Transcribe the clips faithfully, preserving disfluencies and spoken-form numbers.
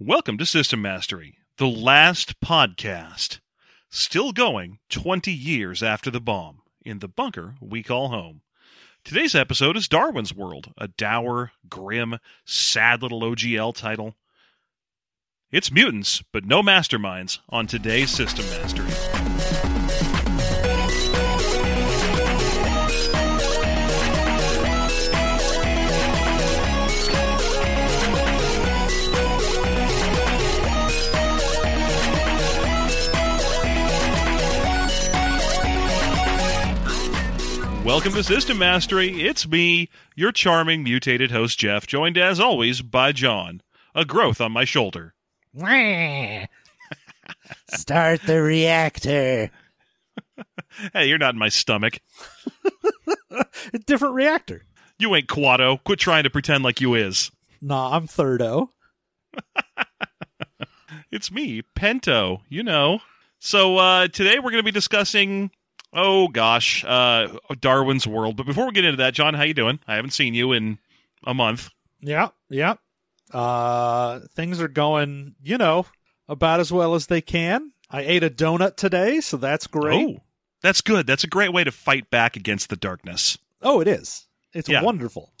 Welcome to System Mastery, the last podcast. Still going twenty years after the bomb, in the bunker we call home. Today's episode is Darwin's World, a dour, grim, sad little O G L title. It's mutants, but no masterminds on today's System Mastery. Welcome to System Mastery. It's me, your charming mutated host Jeff, joined as always by John, a growth on my shoulder. Start the reactor. Hey, you're not in my stomach. A different reactor. You ain't Quado. Quit trying to pretend like you is. Nah, I'm Thirdo. It's me, Pento, you know. So uh, today we're going to be discussing... Oh, gosh, uh, Darwin's World. But before we get into that, John, how you doing? I haven't seen you in a month. Yeah, yeah. Uh, things are going, you know, about as well as they can. I ate a donut today, so that's great. Oh, that's good. That's a great way to fight back against the darkness. Oh, it is. It's yeah. Wonderful.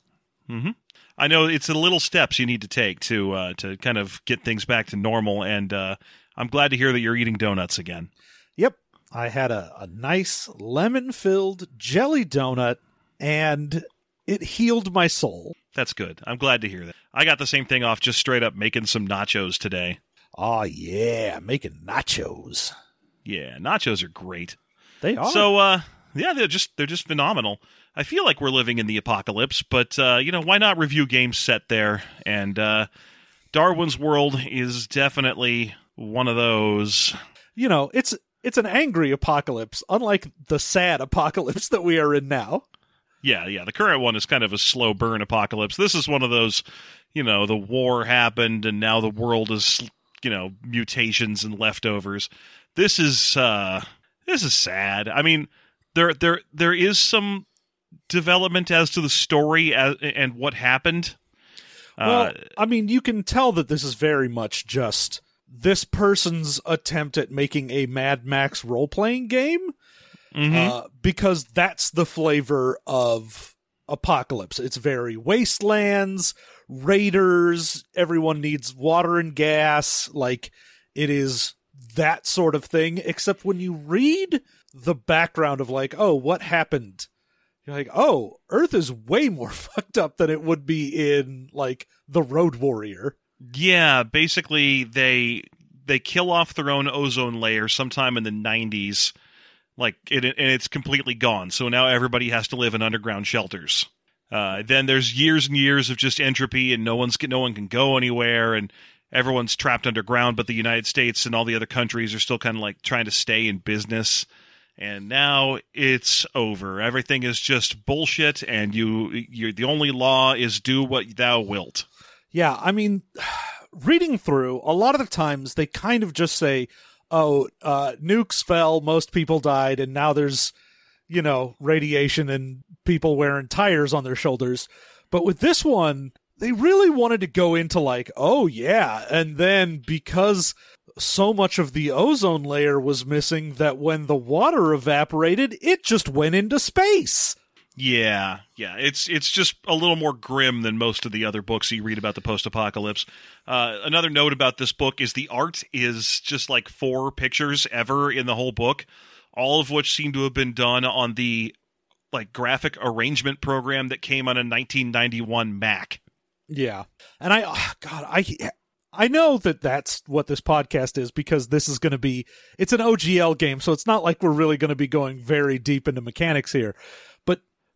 Mm-hmm. I know it's the little steps you need to take to uh, to kind of get things back to normal, and uh, I'm glad to hear that you're eating donuts again. Yep. I had a, a nice lemon-filled jelly donut, and it healed my soul. That's good. I'm glad to hear that. I got the same thing off just straight up making some nachos today. Oh, yeah, making nachos. Yeah, nachos are great. They are. So, uh, yeah, they're just they're just phenomenal. I feel like we're living in the apocalypse, but, uh, you know, why not review games set there? And uh, Darwin's World is definitely one of those. You know, it's... It's an angry apocalypse, unlike the sad apocalypse that we are in now. Yeah, yeah. The current one is kind of a slow burn apocalypse. This is one of those, you know, the war happened and now the world is, you know, mutations and leftovers. This is uh, this is sad. I mean, there there there is some development as to the story as, and what happened. Well, uh, I mean, you can tell that this is very much just... this person's attempt at making a Mad Max role-playing game, mm-hmm. uh, because that's the flavor of apocalypse. It's very wastelands, raiders, everyone needs water and gas. Like, it is that sort of thing, except when you read the background of, like, oh, what happened? You're like, oh, Earth is way more fucked up than it would be in, like, The Road Warrior. Yeah, basically they they kill off their own ozone layer sometime in the nineties, like it, and it's completely gone. So now everybody has to live in underground shelters. Uh, then there's years and years of just entropy, and no one's no one can go anywhere, and everyone's trapped underground. But the United States and all the other countries are still kind of like trying to stay in business. And now it's over. Everything is just bullshit, and you you're the only law is do what thou wilt. Yeah, I mean, reading through, a lot of the times they kind of just say, oh, uh, nukes fell, most people died, and now there's, you know, radiation and people wearing tires on their shoulders. But with this one, they really wanted to go into like, oh, yeah. And then because so much of the ozone layer was missing that when the water evaporated, it just went into space. Yeah, yeah, it's it's just a little more grim than most of the other books you read about the post-apocalypse. Uh, another note about this book is the art is just like four pictures ever in the whole book, all of which seem to have been done on the like graphic arrangement program that came on a nineteen ninety-one Mac. Yeah, and I, oh, God, I I know that that's what this podcast is because this is going to be, it's an O G L game, so it's not like we're really going to be going very deep into mechanics here.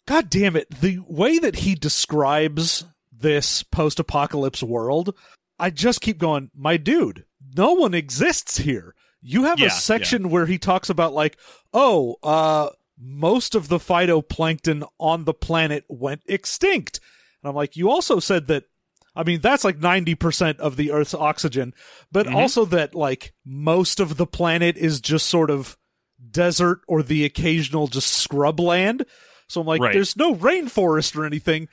God damn it, the way that he describes this post-apocalypse world, I just keep going, my dude, no one exists here. You have yeah, a section yeah. where he talks about like, oh, uh, most of the phytoplankton on the planet went extinct. And I'm like, you also said that, I mean, that's like ninety percent of the Earth's oxygen, but mm-hmm. also that like most of the planet is just sort of desert or the occasional just scrubland. So I'm like, right. There's no rainforest or anything.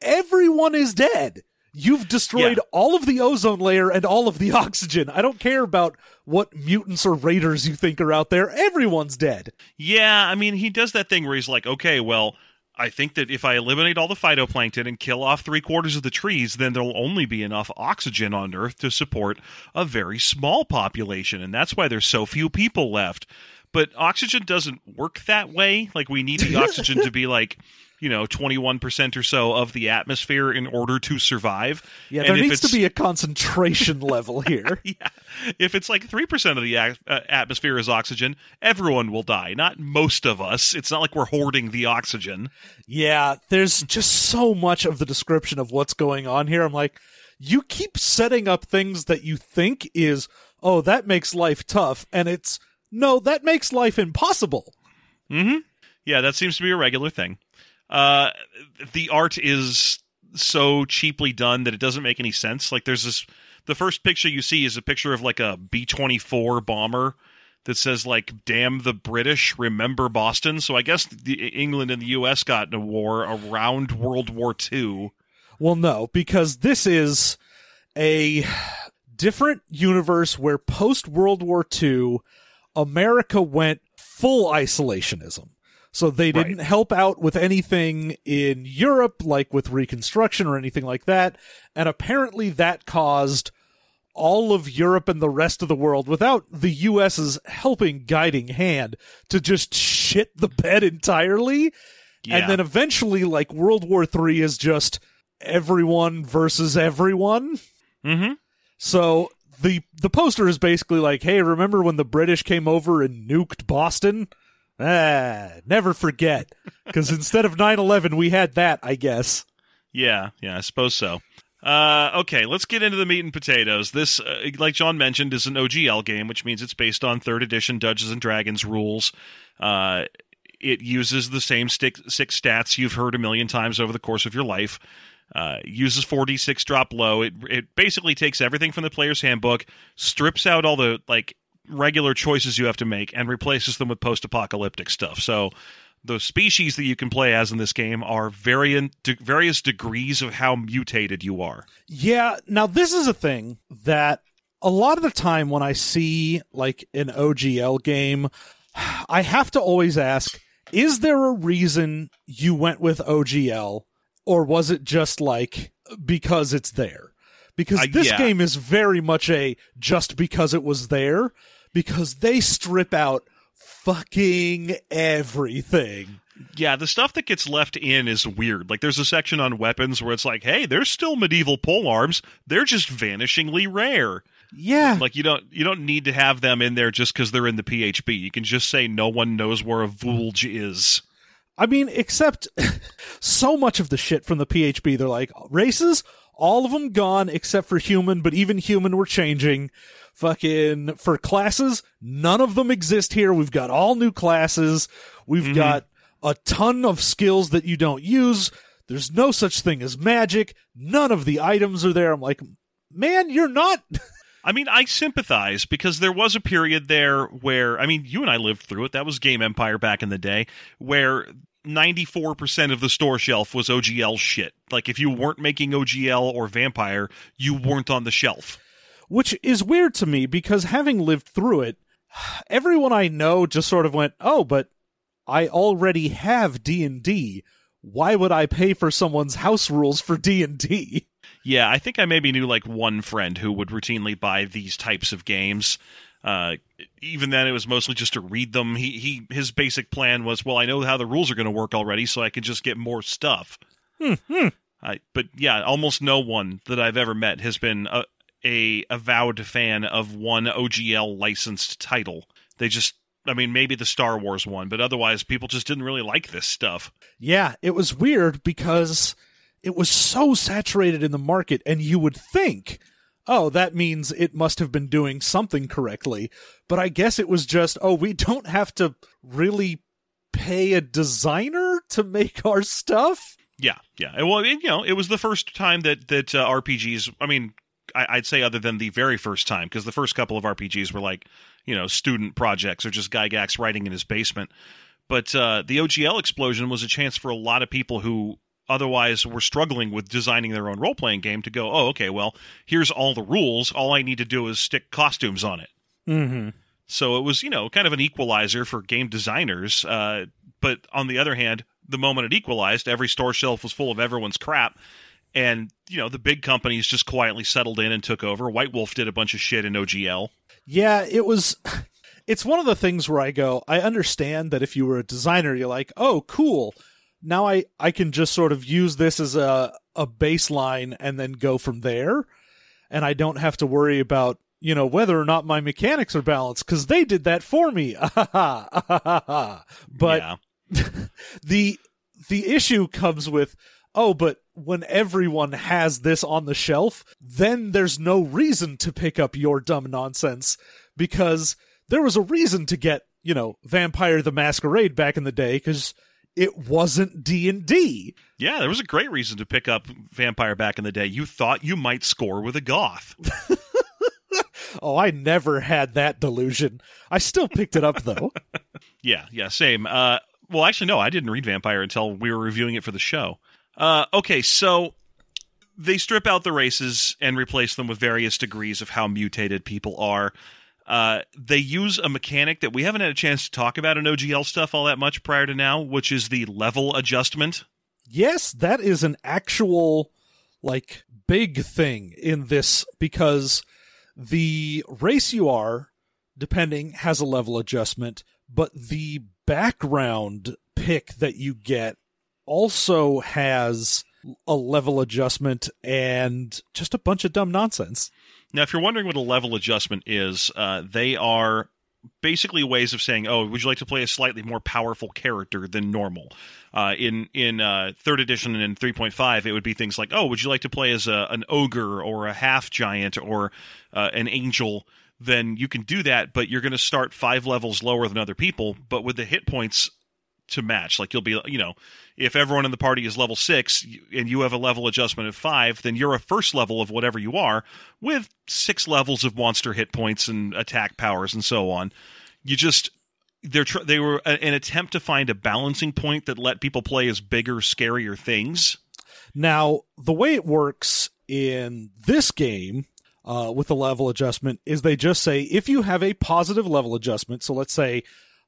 Everyone is dead. You've destroyed yeah. all of the ozone layer and all of the oxygen. I don't care about what mutants or raiders you think are out there. Everyone's dead. Yeah, I mean, he does that thing where he's like, okay, well, I think that if I eliminate all the phytoplankton and kill off three quarters of the trees, then there'll only be enough oxygen on Earth to support a very small population. And that's why there's so few people left. But oxygen doesn't work that way. Like, we need the oxygen to be like, you know, twenty-one percent or so of the atmosphere in order to survive. Yeah, there and needs to be a concentration level here. Yeah. If it's like three percent of the at- uh, atmosphere is oxygen, everyone will die, not most of us. It's not like we're hoarding the oxygen. Yeah, there's just so much of the description of what's going on here. I'm like, you keep setting up things that you think is, oh, that makes life tough, and it's, no, that makes life impossible. Mm-hmm. Yeah, that seems to be a regular thing. Uh, the art is so cheaply done that it doesn't make any sense. Like, there's this, the first picture you see is a picture of like a B twenty-four bomber that says like, damn the British, remember Boston. So I guess the, England and the U S got in a war around World War Two. Well, no, because this is a different universe where post-World War Two, America went full isolationism. So they didn't right. help out with anything in Europe, like with Reconstruction or anything like that. And apparently that caused all of Europe and the rest of the world, without the U S's helping guiding hand, to just shit the bed entirely. Yeah. And then eventually, like, World War Three is just everyone versus everyone. Mm-hmm. So the the poster is basically like, hey, remember when the British came over and nuked Boston? Ah, never forget, because instead of nine eleven, we had that, I guess. Yeah, yeah, I suppose so. Uh, okay, let's get into the meat and potatoes. This, uh, like John mentioned, is an O G L game, which means it's based on third edition Dungeons and Dragons rules. Uh, it uses the same six, six stats you've heard a million times over the course of your life. Uh, uses four d six drop low. It, it basically takes everything from the player's handbook, strips out all the, like, regular choices you have to make and replaces them with post-apocalyptic stuff. So the species that you can play as in this game are variant, de- various degrees of how mutated you are. Yeah. Now, this is a thing that a lot of the time when I see like an O G L game, I have to always ask, is there a reason you went with O G L, or was it just like because it's there? Because this uh, yeah. game is very much a just because it was there, because they strip out fucking everything. Yeah, the stuff that gets left in is weird. Like, there's a section on weapons where it's like, hey, there's still medieval pole arms. They're just vanishingly rare. Yeah. Like, you don't you don't need to have them in there just because they're in the P H B. You can just say no one knows where a vulge is. I mean, except so much of the shit from the P H B, they're like, races? All of them gone except for human, but even human we're changing. Fucking for classes, none of them exist here. We've got all new classes. We've mm-hmm. got a ton of skills that you don't use. There's no such thing as magic. None of the items are there. I'm like, man, you're not... I mean, I sympathize, because there was a period there where... I mean, you and I lived through it. That was Game Empire back in the day, where... ninety-four percent of the store shelf was O G L shit. Like, if you weren't making O G L or Vampire, you weren't on the shelf. Which is weird to me, because having lived through it, everyone I know just sort of went, oh, but I already have D and D. Why would I pay for someone's house rules for D and D? Yeah, I think I maybe knew, like, one friend who would routinely buy these types of games. Uh, even then, it was mostly just to read them. He he, his basic plan was, well, I know how the rules are going to work already, so I can just get more stuff. Mm-hmm. I, but yeah, almost no one that I've ever met has been a, a avowed fan of one O G L licensed title. They just, I mean, maybe the Star Wars one, but otherwise, people just didn't really like this stuff. Yeah, it was weird because it was so saturated in the market, and you would think, oh, that means it must have been doing something correctly. But I guess it was just, oh, we don't have to really pay a designer to make our stuff? Yeah, yeah. Well, it, you know, it was the first time that, that uh, R P Gs, I mean, I, I'd say other than the very first time, because the first couple of R P Gs were like, you know, student projects or just Gygax writing in his basement. But uh, the O G L explosion was a chance for a lot of people who otherwise were struggling with designing their own role-playing game to go, oh, okay, well, here's all the rules. All I need to do is stick costumes on it. Mm-hmm. So it was, you know, kind of an equalizer for game designers. Uh, but on the other hand, the moment it equalized, every store shelf was full of everyone's crap. And, you know, the big companies just quietly settled in and took over. White Wolf did a bunch of shit in O G L. Yeah, it was... It's one of the things where I go, I understand that if you were a designer, you're like, oh, cool. Now I, I can just sort of use this as a, a baseline and then go from there. And I don't have to worry about, you know, whether or not my mechanics are balanced, because they did that for me. But yeah. the the issue comes with, oh, but when everyone has this on the shelf, then there's no reason to pick up your dumb nonsense, because there was a reason to get, you know, Vampire the Masquerade back in the day, because it wasn't D and D. Yeah, there was a great reason to pick up Vampire back in the day. You thought you might score with a goth. Oh, I never had that delusion. I still picked it up, though. yeah, yeah, same. Uh, well, actually, no, I didn't read Vampire until we were reviewing it for the show. Uh, okay, so they strip out the races and replace them with various degrees of how mutated people are. Uh, they use a mechanic that we haven't had a chance to talk about in O G L stuff all that much prior to now, which is the level adjustment. Yes, that is an actual, like, big thing in this, because the race you are, depending, has a level adjustment, but the background pick that you get also has a level adjustment and just a bunch of dumb nonsense. Now, if you're wondering what a level adjustment is, uh, they are basically ways of saying, oh, would you like to play a slightly more powerful character than normal? Uh, in in uh, third edition and in three point five, it would be things like, oh, would you like to play as a, an ogre or a half-giant or uh, an angel? Then you can do that, but you're going to start five levels lower than other people, but with the hit points to match. Like, you'll be, you know, if everyone in the party is level six and you have a level adjustment of five, then you're a first level of whatever you are with six levels of monster hit points and attack powers and so on. You just, they're, tr- they were a- an attempt to find a balancing point that let people play as bigger, scarier things. Now, the way it works in this game uh, with the level adjustment is they just say, if you have a positive level adjustment, so let's say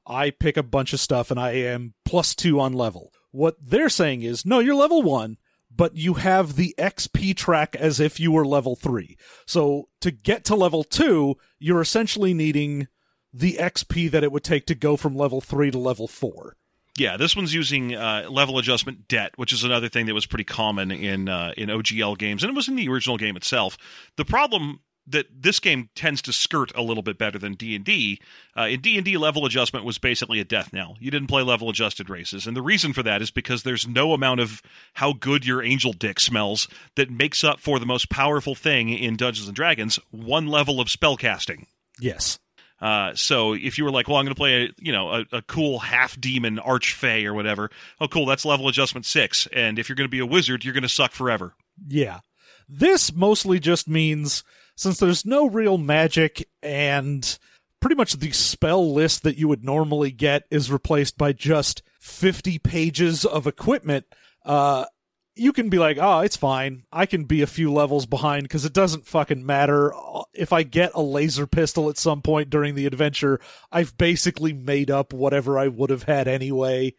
I pick a bunch of stuff and I am plus two on level. What they're saying is, no, you're level one, but you have the X P track as if you were level three. So to get to level two, you're essentially needing the X P that it would take to go from level three to level four. Yeah, this one's using uh, level adjustment debt, which is another thing that was pretty common in uh, in O G L games, and it was in the original game itself. The problem that this game tends to skirt a little bit better than D and D. Uh, in D and D, level adjustment was basically a death knell. You didn't play level adjusted races. And the reason for that is because there's no amount of how good your angel dick smells that makes up for the most powerful thing in Dungeons and Dragons, one level of spellcasting. Yes. Uh, so if you were like, well, I'm going to play a, you know, a, a cool half-demon archfey or whatever. Oh, cool. That's level adjustment six. And if you're going to be a wizard, you're going to suck forever. Yeah. This mostly just means, since there's no real magic and pretty much the spell list that you would normally get is replaced by just fifty pages of equipment, uh, you can be like, oh, it's fine. I can be a few levels behind because it doesn't fucking matter. If I get a laser pistol at some point during the adventure, I've basically made up whatever I would have had anyway.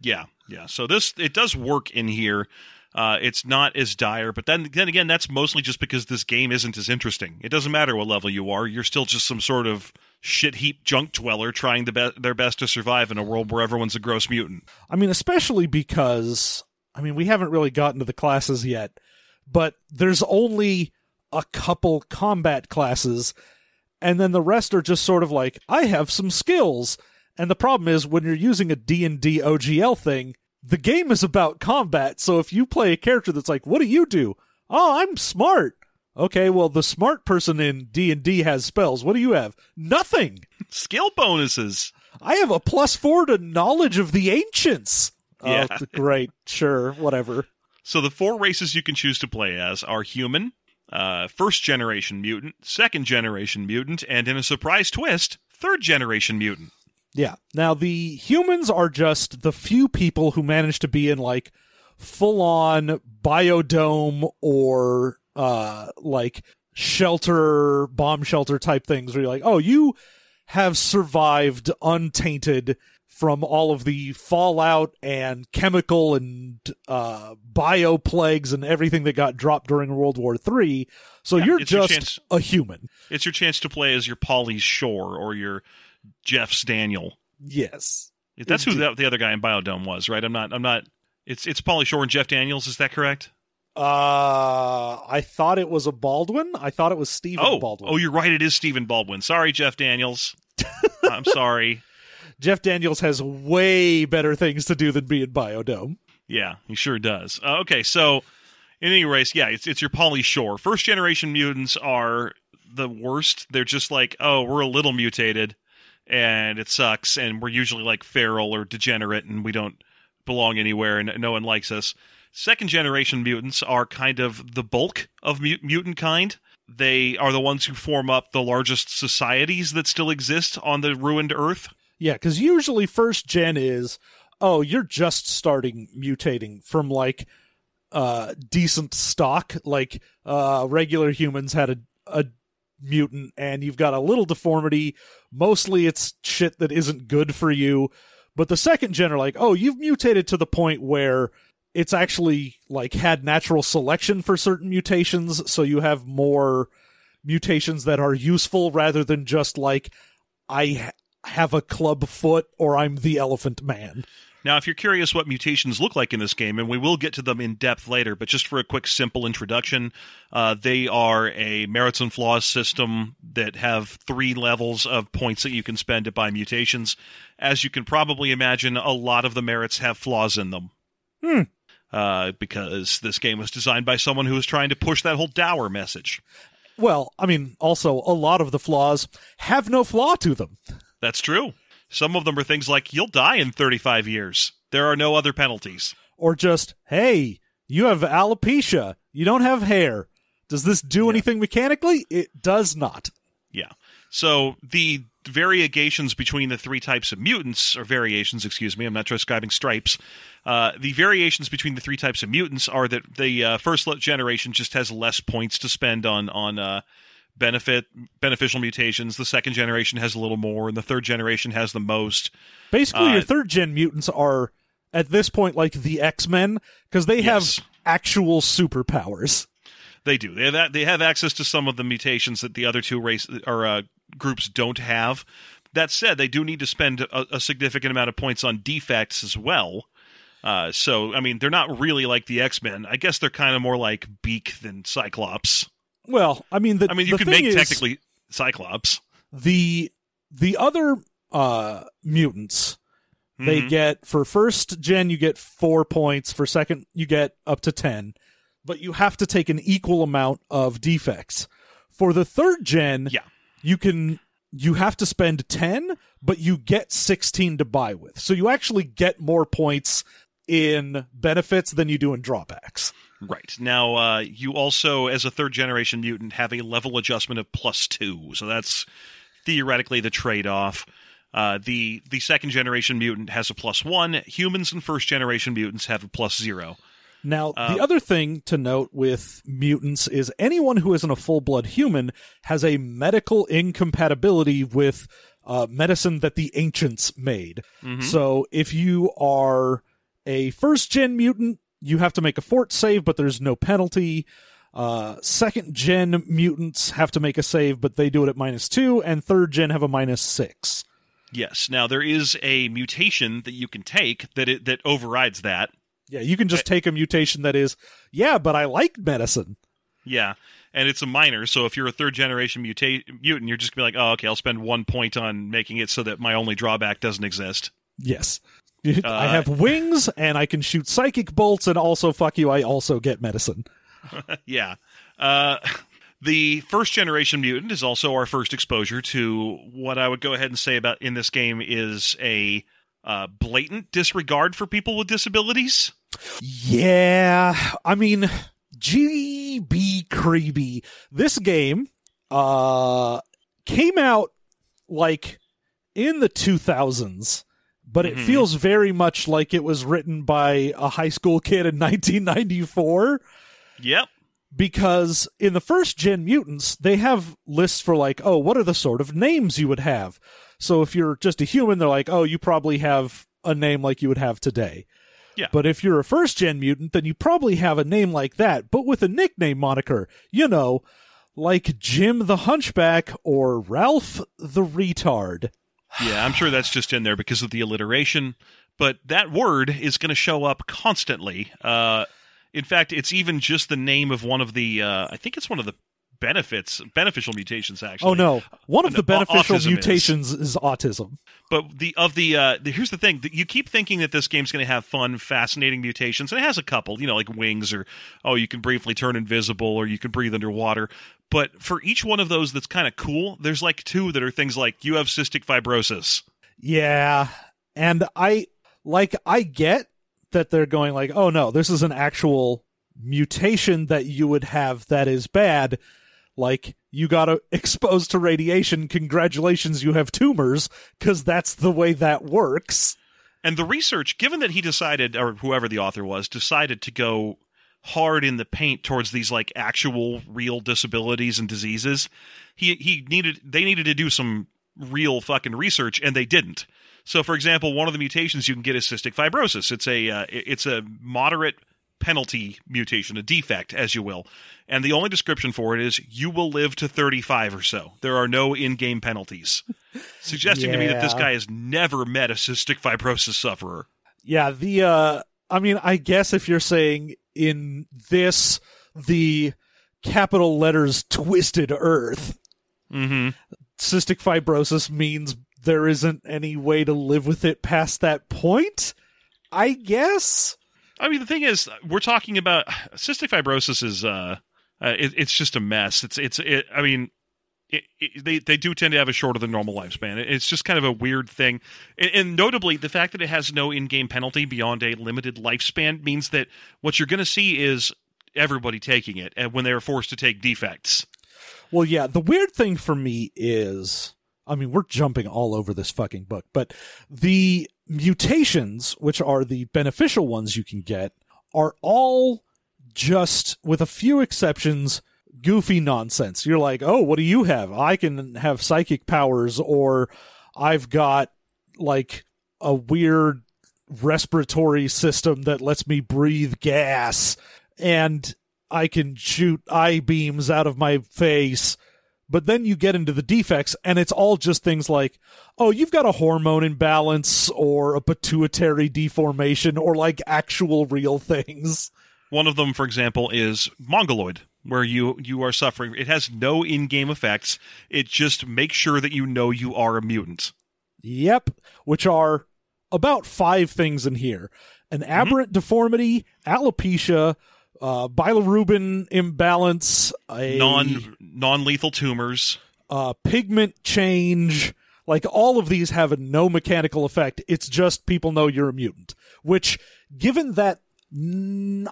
Yeah, yeah. So this, it does work in here. Uh, it's not as dire, but then then again, that's mostly just because this game isn't as interesting. It doesn't matter what level you are. You're still just some sort of shit heap junk dweller trying the be- their best to survive in a world where everyone's a gross mutant. I mean, especially because, I mean, we haven't really gotten to the classes yet, but there's only a couple combat classes, and then the rest are just sort of like, I have some skills. And the problem is, when you're using a D and D O G L thing, the game is about combat, so if you play a character that's like, what do you do? Oh, I'm smart. Okay, well, the smart person in D and D has spells. What do you have? Nothing. Skill bonuses. I have a plus four to knowledge of the ancients. Yeah. Oh, great. Sure, whatever. So the four races you can choose to play as are human, uh, first-generation mutant, second-generation mutant, and in a surprise twist, third-generation mutant. Yeah. Now, the humans are just the few people who manage to be in, like, full-on biodome or uh, like shelter, bomb shelter type things where you're like, oh, you have survived untainted from all of the fallout and chemical and uh, bio plagues and everything that got dropped during World War Three. So yeah, you're just your chance, a human. It's your chance to play as your Polly's Shore or your Jeff's Daniel. Yes, that's indeed. Who the, the other guy in Biodome was, right? I'm not. I'm not. It's it's Pauly Shore and Jeff Daniels. Is that correct? Uh, I thought it was a Baldwin. I thought it was Stephen oh, Baldwin. Oh, you're right. It is Stephen Baldwin. Sorry, Jeff Daniels. I'm sorry. Jeff Daniels has way better things to do than be in Biodome. Yeah, he sure does. Uh, okay, so in any race, yeah, it's it's your Pauly Shore. First generation mutants are the worst. They're just like, oh, we're a little mutated, and it sucks, and we're usually like feral or degenerate, and we don't belong anywhere, and no one likes us. Second generation mutants are kind of the bulk of mut- mutant kind. They are the ones who form up the largest societies that still exist on the ruined Earth. Yeah, because usually first gen is, oh, you're just starting mutating from, like, uh, decent stock. Like, uh, regular humans had a, a mutant, and you've got a little deformity. Mostly it's shit that isn't good for you. But the second gen are like, oh, you've mutated to the point where it's actually, like, had natural selection for certain mutations, so you have more mutations that are useful rather than just, like, I... have a club foot, or I'm the elephant man. Now, if you're curious what mutations look like in this game, and we will get to them in depth later, but just for a quick, simple introduction, uh, they are a merits and flaws system that have three levels of points that you can spend to buy mutations. As you can probably imagine, a lot of the merits have flaws in them. Hmm. Uh, because this game was designed by someone who was trying to push that whole dour message. Well, I mean, also, a lot of the flaws have no flaw to them. That's true. Some of them are things like, you'll die in thirty-five years. There are no other penalties. Or just, hey, you have alopecia. You don't have hair. Does this do yeah. anything mechanically? It does not. Yeah. So the variegations between the three types of mutants, or variations, excuse me, I'm not describing stripes. Uh, the variations between the three types of mutants are that the uh, first generation just has less points to spend on... on uh, benefit beneficial mutations. The second generation has a little more, and the third generation has the most. Basically, uh, your third gen mutants are at this point like the X-Men, because they yes. have actual superpowers. They do. They have they have access to some of the mutations that the other two race or uh, groups don't have. That said, they do need to spend a, a significant amount of points on defects as well. Uh, so, I mean, they're not really like the X-Men. I guess they're kind of more like Beak than Cyclops. Well, I mean, the I mean, you the could thing make is, technically Cyclops. The the other uh, mutants, mm-hmm. they get for first gen, you get four points. For second, you get up to ten, but you have to take an equal amount of defects. For the third gen, yeah. you can you have to spend ten, but you get sixteen to buy with. So you actually get more points in benefits than you do in drawbacks. Right. Now, uh, you also, as a third-generation mutant, have a level adjustment of plus two, so that's theoretically the trade-off. Uh, the the second-generation mutant has a plus one. Humans and first-generation mutants have a plus zero. Now, uh, the other thing to note with mutants is anyone who isn't a full-blood human has a medical incompatibility with uh, medicine that the ancients made. Mm-hmm. So if you are a first-gen mutant, you have to make a fort save, but there's no penalty. Uh, second-gen mutants have to make a save, but they do it at minus two, and third-gen have a minus six. Yes. Now, there is a mutation that you can take that it, that overrides that. Yeah, you can just take a mutation that is, yeah, but I like medicine. Yeah, and it's a minor, so if you're a third-generation muta- mutant, you're just going to be like, oh, okay, I'll spend one point on making it so that my only drawback doesn't exist. Yes. Uh, I have wings, and I can shoot psychic bolts, and also, fuck you, I also get medicine. yeah. Uh, the first-generation mutant is also our first exposure to what I would go ahead and say about in this game is a uh, blatant disregard for people with disabilities. Yeah. I mean, G B creepy. This game uh, came out, like, in the two thousands. but it mm-hmm. feels very much like it was written by a high school kid in nineteen ninety-four. Yep. Because in the first gen mutants, they have lists for like, oh, what are the sort of names you would have? So if you're just a human, they're like, oh, you probably have a name like you would have today. Yeah. But if you're a first gen mutant, then you probably have a name like that, but with a nickname moniker, you know, like Jim the Hunchback or Ralph the Retard. Yeah, I'm sure that's just in there because of the alliteration, but that word is going to show up constantly. Uh, in fact, it's even just the name of one of the, uh, I think it's one of the benefits, beneficial mutations, actually. Oh, no. One of uh, the beneficial mutations is. is autism. But the of the, uh, the here's the thing. You keep thinking that this game's going to have fun, fascinating mutations, and it has a couple, you know, like wings or, oh, you can briefly turn invisible or you can breathe underwater. But for each one of those that's kind of cool, there's like two that are things like, you have cystic fibrosis. Yeah. And I, like, I get that they're going like, oh no, this is an actual mutation that you would have that is bad. Like, you got exposed to radiation. Congratulations, you have tumors, because that's the way that works. And the research, given that he decided, or whoever the author was, decided to go hard in the paint towards these like actual real disabilities and diseases, he he needed they needed to do some real fucking research, and they didn't. So for example, one of the mutations you can get is cystic fibrosis. It's a uh, it's a moderate penalty mutation, a defect, as you will, and the only description for it is you will live to thirty-five or so. There are no in-game penalties, suggesting yeah. to me that this guy has never met a cystic fibrosis sufferer. Yeah, the uh I mean, I guess if you're saying in this, the capital letters Twisted Earth, mm-hmm. cystic fibrosis means there isn't any way to live with it past that point, I guess. I mean, the thing is, we're talking about cystic fibrosis is uh, uh it, it's just a mess. It's it's it, I mean. It, it, they they do tend to have a shorter than normal lifespan. It, it's just kind of a weird thing. And, and notably, the fact that it has no in-game penalty beyond a limited lifespan means that what you're going to see is everybody taking it and when they're forced to take defects. Well, yeah, the weird thing for me is, I mean, we're jumping all over this fucking book, but the mutations, which are the beneficial ones you can get, are all just, with a few exceptions, goofy nonsense. You're like, oh, what do you have? I can have psychic powers, or I've got like a weird respiratory system that lets me breathe gas, and I can shoot eye beams out of my face. But then you get into the defects, and it's all just things like, oh, you've got a hormone imbalance or a pituitary deformation, or like actual real things. One of them, for example, is mongoloid, where you, you are suffering. It has no in-game effects. It just makes sure that you know you are a mutant. Yep, which are about five things in here. An aberrant mm-hmm. deformity, alopecia, uh, bilirubin imbalance, a, Non, non-lethal tumors, uh, pigment change. Like, all of these have no mechanical effect. It's just people know you're a mutant, which, given that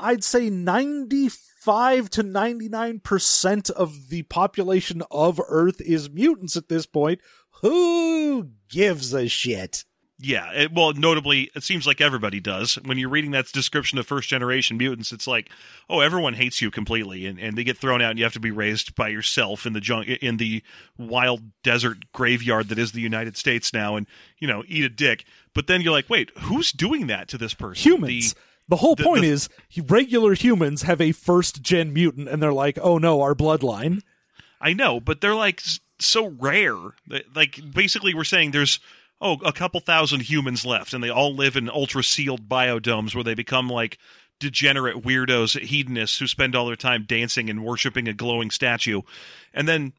I'd say ninety-five to ninety-nine percent of the population of Earth is mutants at this point, who gives a shit? Yeah, it, well, notably, it seems like everybody does. When you're reading that description of first-generation mutants, it's like, oh, everyone hates you completely, and, and they get thrown out, and you have to be raised by yourself in the jun- in the wild desert graveyard that is the United States now, and, you know, eat a dick. But then you're like, wait, who's doing that to this person? Humans. The- The whole point the, the, is regular humans have a first-gen mutant, and they're like, oh no, our bloodline. I know, but they're like so rare. Like, basically we're saying there's, oh, a couple thousand humans left, and they all live in ultra-sealed biodomes where they become like degenerate weirdos, hedonists, who spend all their time dancing and worshipping a glowing statue. And then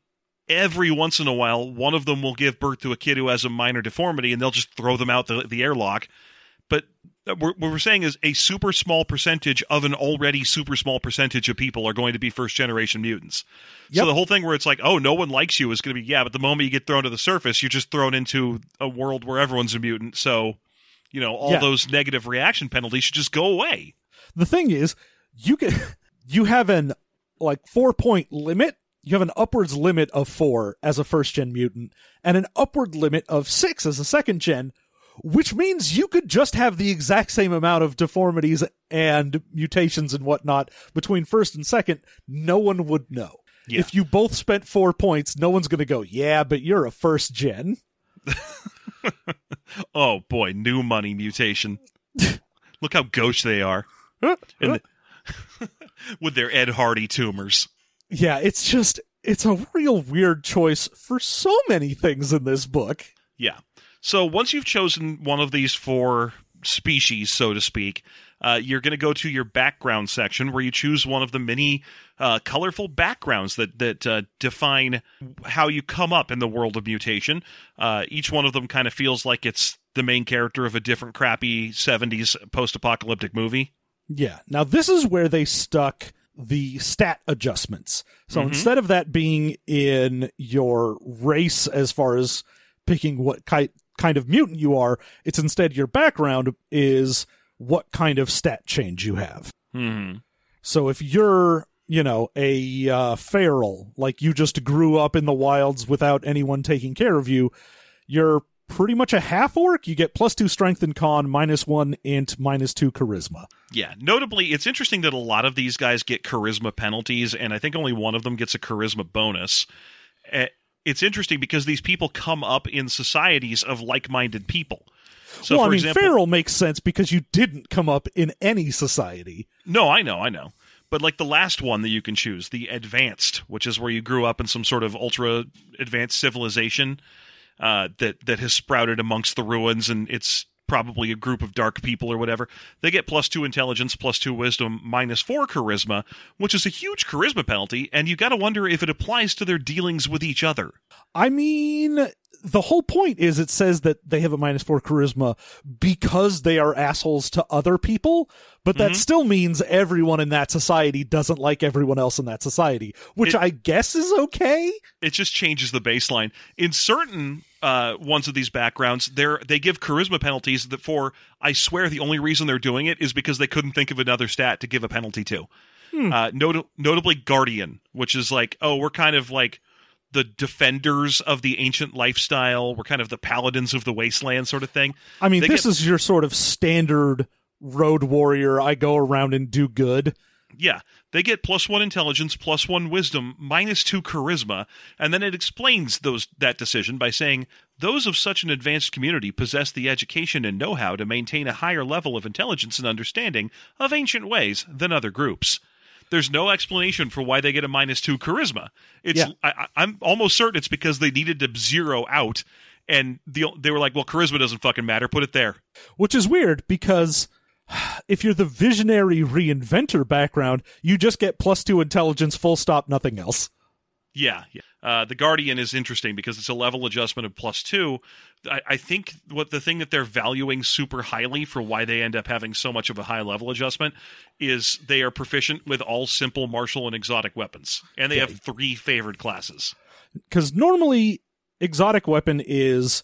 every once in a while, one of them will give birth to a kid who has a minor deformity, and they'll just throw them out the, the airlock. But what we're saying is a super small percentage of an already super small percentage of people are going to be first-generation mutants. Yep. So the whole thing where it's like, oh, no one likes you is going to be, yeah, but the moment you get thrown to the surface, you're just thrown into a world where everyone's a mutant. So, you know, all yeah. those negative reaction penalties should just go away. The thing is, you can you have an, like, four-point limit. You have an upwards limit of four as a first-gen mutant and an upward limit of six as a second-gen, which means you could just have the exact same amount of deformities and mutations and whatnot between first and second. No one would know. Yeah. If you both spent four points, no one's going to go, yeah, but you're a first gen. Oh, boy, new money mutation. Look how gauche they are. And with their Ed Hardy tumors. Yeah, it's just, it's a real weird choice for so many things in this book. Yeah. So once you've chosen one of these four species, so to speak, uh, you're going to go to your background section where you choose one of the many uh, colorful backgrounds that that uh, define how you come up in the world of mutation. Uh, each one of them kind of feels like it's the main character of a different crappy seventies post-apocalyptic movie. Yeah. Now this is where they stuck the stat adjustments. So mm-hmm. instead of that being in your race as far as picking what ki- kind of mutant you are, it's instead your background is what kind of stat change you have. Mm-hmm. So if you're, you know, a uh, feral, like you just grew up in the wilds without anyone taking care of you, you're pretty much a half-orc. You get plus two strength and con, minus one int, minus two charisma. Yeah, notably, it's interesting that a lot of these guys get charisma penalties, and I think only one of them gets a charisma bonus. It's interesting because these people come up in societies of like-minded people. So, well, for I mean, example, feral makes sense because you didn't come up in any society. No, I know, I know. But like the last one that you can choose, the advanced, which is where you grew up in some sort of ultra-advanced civilization, Uh, that, that has sprouted amongst the ruins, and it's probably a group of dark people or whatever. They get plus two intelligence, plus two wisdom, minus four charisma, which is a huge charisma penalty, and you got to wonder if it applies to their dealings with each other. I mean, the whole point is it says that they have a minus four charisma because they are assholes to other people, but that mm-hmm. still means everyone in that society doesn't like everyone else in that society, which it, I guess is okay. It just changes the baseline. In certain Uh, ones of these backgrounds, they're, they give charisma penalties that for, I swear the only reason they're doing it is because they couldn't think of another stat to give a penalty to. Hmm. Uh, not- notably Guardian, which is like, oh, we're kind of like the defenders of the ancient lifestyle. We're kind of the paladins of the wasteland sort of thing. I mean, they this get- is your sort of standard road warrior, I go around and do good. Yeah, they get plus one intelligence, plus one wisdom, minus two charisma, and then it explains those that decision by saying, those of such an advanced community possess the education and know-how to maintain a higher level of intelligence and understanding of ancient ways than other groups. There's no explanation for why they get a minus two charisma. It's yeah. I, I'm almost certain it's because they needed to zero out, and the, they were like, well, charisma doesn't fucking matter, put it there. Which is weird, because if you're the visionary reinventor background, you just get plus two intelligence, full stop, nothing else. Yeah. yeah. Uh, the Guardian is interesting because it's a level adjustment of plus two. I, I think what the thing that they're valuing super highly for why they end up having so much of a high level adjustment is they are proficient with all simple, martial, and exotic weapons. And they yeah. have three favored classes. Because normally, exotic weapon is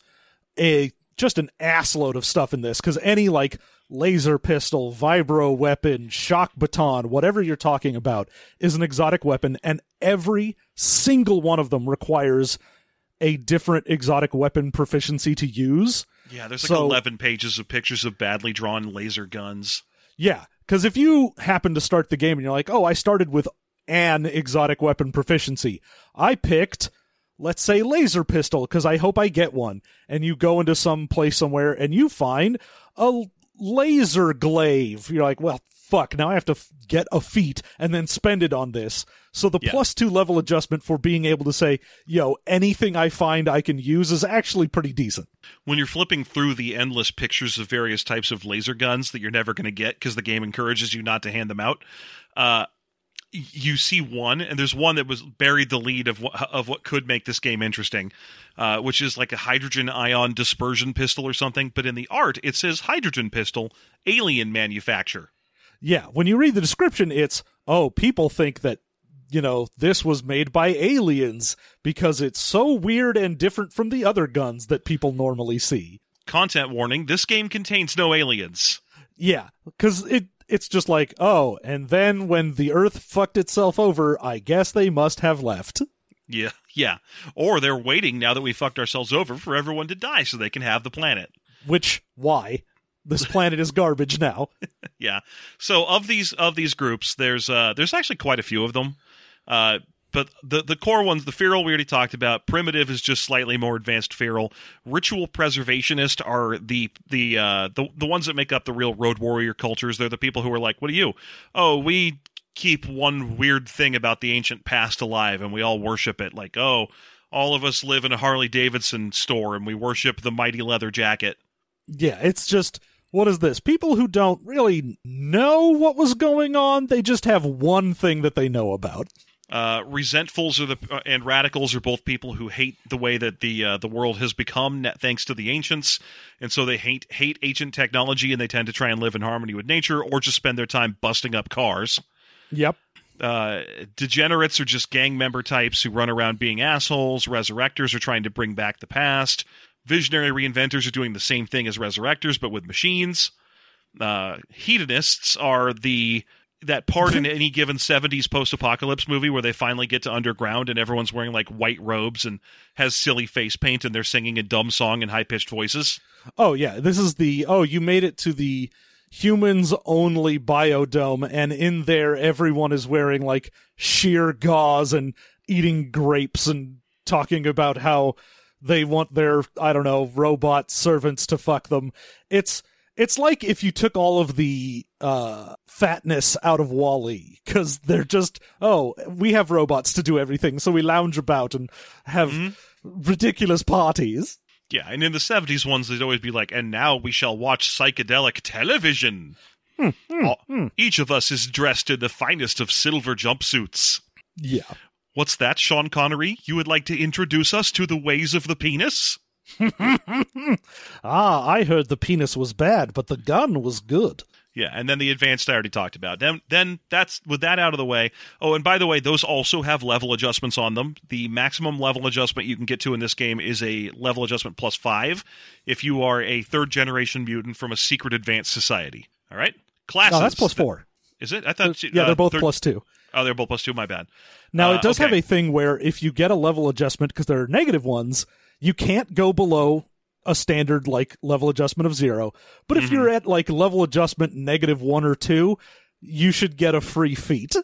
a just an assload of stuff in this, because any, like, laser pistol, vibro weapon, shock baton, whatever you're talking about is an exotic weapon, and every single one of them requires a different exotic weapon proficiency to use. Yeah, there's so, like eleven pages of pictures of badly drawn laser guns. Yeah, because if you happen to start the game and you're like, oh, I started with an exotic weapon proficiency, I picked, let's say, laser pistol, because I hope I get one. And you go into some place somewhere and you find a laser glaive. You're like, well, fuck, now I have to f- get a feat and then spend it on this. So the yeah. plus two level adjustment for being able to say, yo, anything I find I can use is actually pretty decent. When you're flipping through the endless pictures of various types of laser guns that you're never going to get because the game encourages you not to hand them out, uh, you see one, and there's one that was buried the lead of what, of what could make this game interesting, uh, which is like a hydrogen ion dispersion pistol or something. But in the art, it says hydrogen pistol, alien manufacture. Yeah, when you read the description, it's, oh, people think that, you know, this was made by aliens because it's so weird and different from the other guns that people normally see. Content warning, this game contains no aliens. Yeah, because it It's just like, oh, and then when the Earth fucked itself over, I guess they must have left. Yeah, yeah. Or they're waiting now that we fucked ourselves over for everyone to die so they can have the planet. which, why? This planet is garbage now. Yeah. So of these of these groups, there's uh, there's actually quite a few of them. Uh, but the, the core ones, the feral we already talked about. Primitive is just slightly more advanced feral. Ritual preservationist are the the uh, the, the ones that make up the real road warrior cultures. They're the people who are like, what are you? Oh, we keep one weird thing about the ancient past alive, and we all worship it. Like, oh, all of us live in a Harley Davidson store, and we worship the mighty leather jacket. Yeah, it's just... What is this? People who don't really know what was going on, they just have one thing that they know about. Uh, resentfuls are the, uh, and radicals are both people who hate the way that the uh, the world has become thanks to the ancients, and so they hate, hate ancient technology, and they tend to try and live in harmony with nature or just spend their time busting up cars. Yep. Uh, degenerates are just gang member types who run around being assholes. Resurrectors are trying to bring back the past. Visionary reinventors are doing the same thing as resurrectors, but with machines. Uh, hedonists are the that part in any given seventies post-apocalypse movie where they finally get to underground and everyone's wearing like white robes and has silly face paint and they're singing a dumb song in high-pitched voices. Oh, yeah. This is the, oh, you made it to the humans-only biodome, and in there everyone is wearing like sheer gauze and eating grapes and talking about how they want their, I don't know, robot servants to fuck them. It's it's like if you took all of the uh, fatness out of WALL-E, because they're just, oh, we have robots to do everything, so we lounge about and have mm-hmm. ridiculous parties. Yeah, and in the seventies ones, they'd always be like, and now we shall watch psychedelic television. Mm-hmm. All, mm-hmm. Each of us is dressed in the finest of silver jumpsuits. Yeah. What's that, Sean Connery? You would like to introduce us to the ways of the penis? Ah, I heard the penis was bad, but the gun was good. Yeah, and then the advanced I already talked about. Then, then that's with that out of the way. Oh, and by the way, those also have level adjustments on them. The maximum level adjustment you can get to in this game is a level adjustment plus five if you are a third-generation mutant from a secret advanced society. All right? Classes. No, that's plus four. Is it? I thought. Yeah, uh, they're both third- plus two. Oh, they're both plus two, my bad. Now, uh, it does okay. have a thing where if you get a level adjustment, because there are negative ones, you can't go below a standard like level adjustment of zero. But mm-hmm. if you're at like level adjustment negative one or two, you should get a free feat.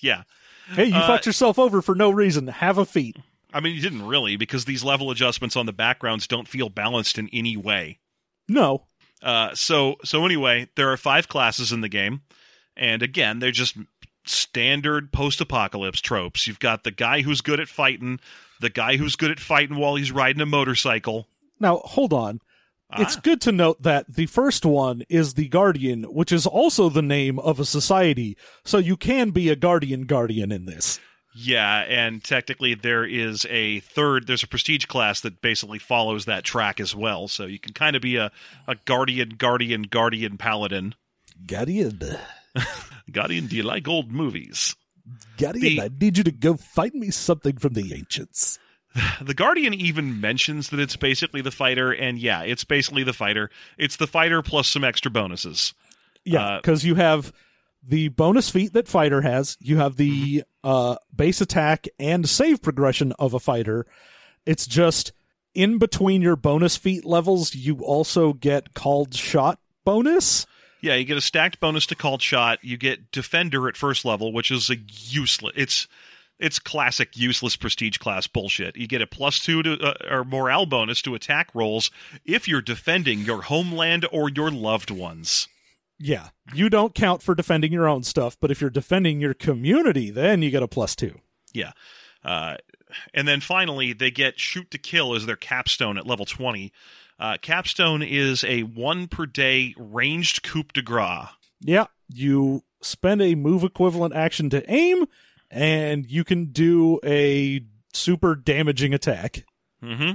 Yeah. Hey, you uh, fucked yourself over for no reason. Have a feat. I mean, you didn't really, because these level adjustments on the backgrounds don't feel balanced in any way. No. Uh, so, so anyway, there are five classes in the game. And again, they're just standard post-apocalypse tropes. You've got the guy who's good at fighting, the guy who's good at fighting while he's riding a motorcycle. Now, hold on. Ah. It's good to note that the first one is the Guardian, which is also the name of a society. So you can be a Guardian Guardian in this. Yeah, and technically there is a third, there's a prestige class that basically follows that track as well. So you can kind of be a, a Guardian, Guardian, Guardian Paladin. Guardian. Guardian, do you like old movies? Guardian, the, I need you to go find me something from the ancients. The Guardian even mentions that it's basically the fighter, and yeah, it's basically the fighter. It's the fighter plus some extra bonuses. Yeah, because uh, you have the bonus feat that fighter has, you have the uh, base attack and save progression of a fighter. It's just in between your bonus feat levels, you also get called shot bonus. Yeah, you get a stacked bonus to called shot. You get defender at first level, which is a useless. It's it's classic useless prestige class bullshit. You get a plus two to uh, or morale bonus to attack rolls if you're defending your homeland or your loved ones. Yeah, you don't count for defending your own stuff, but if you're defending your community, then you get a plus two. Yeah, uh, and then finally they get shoot to kill as their capstone at level twenty. Uh, capstone is a one per day ranged coup de grace. Yeah, you spend a move equivalent action to aim, and you can do a super damaging attack. Mm-hmm.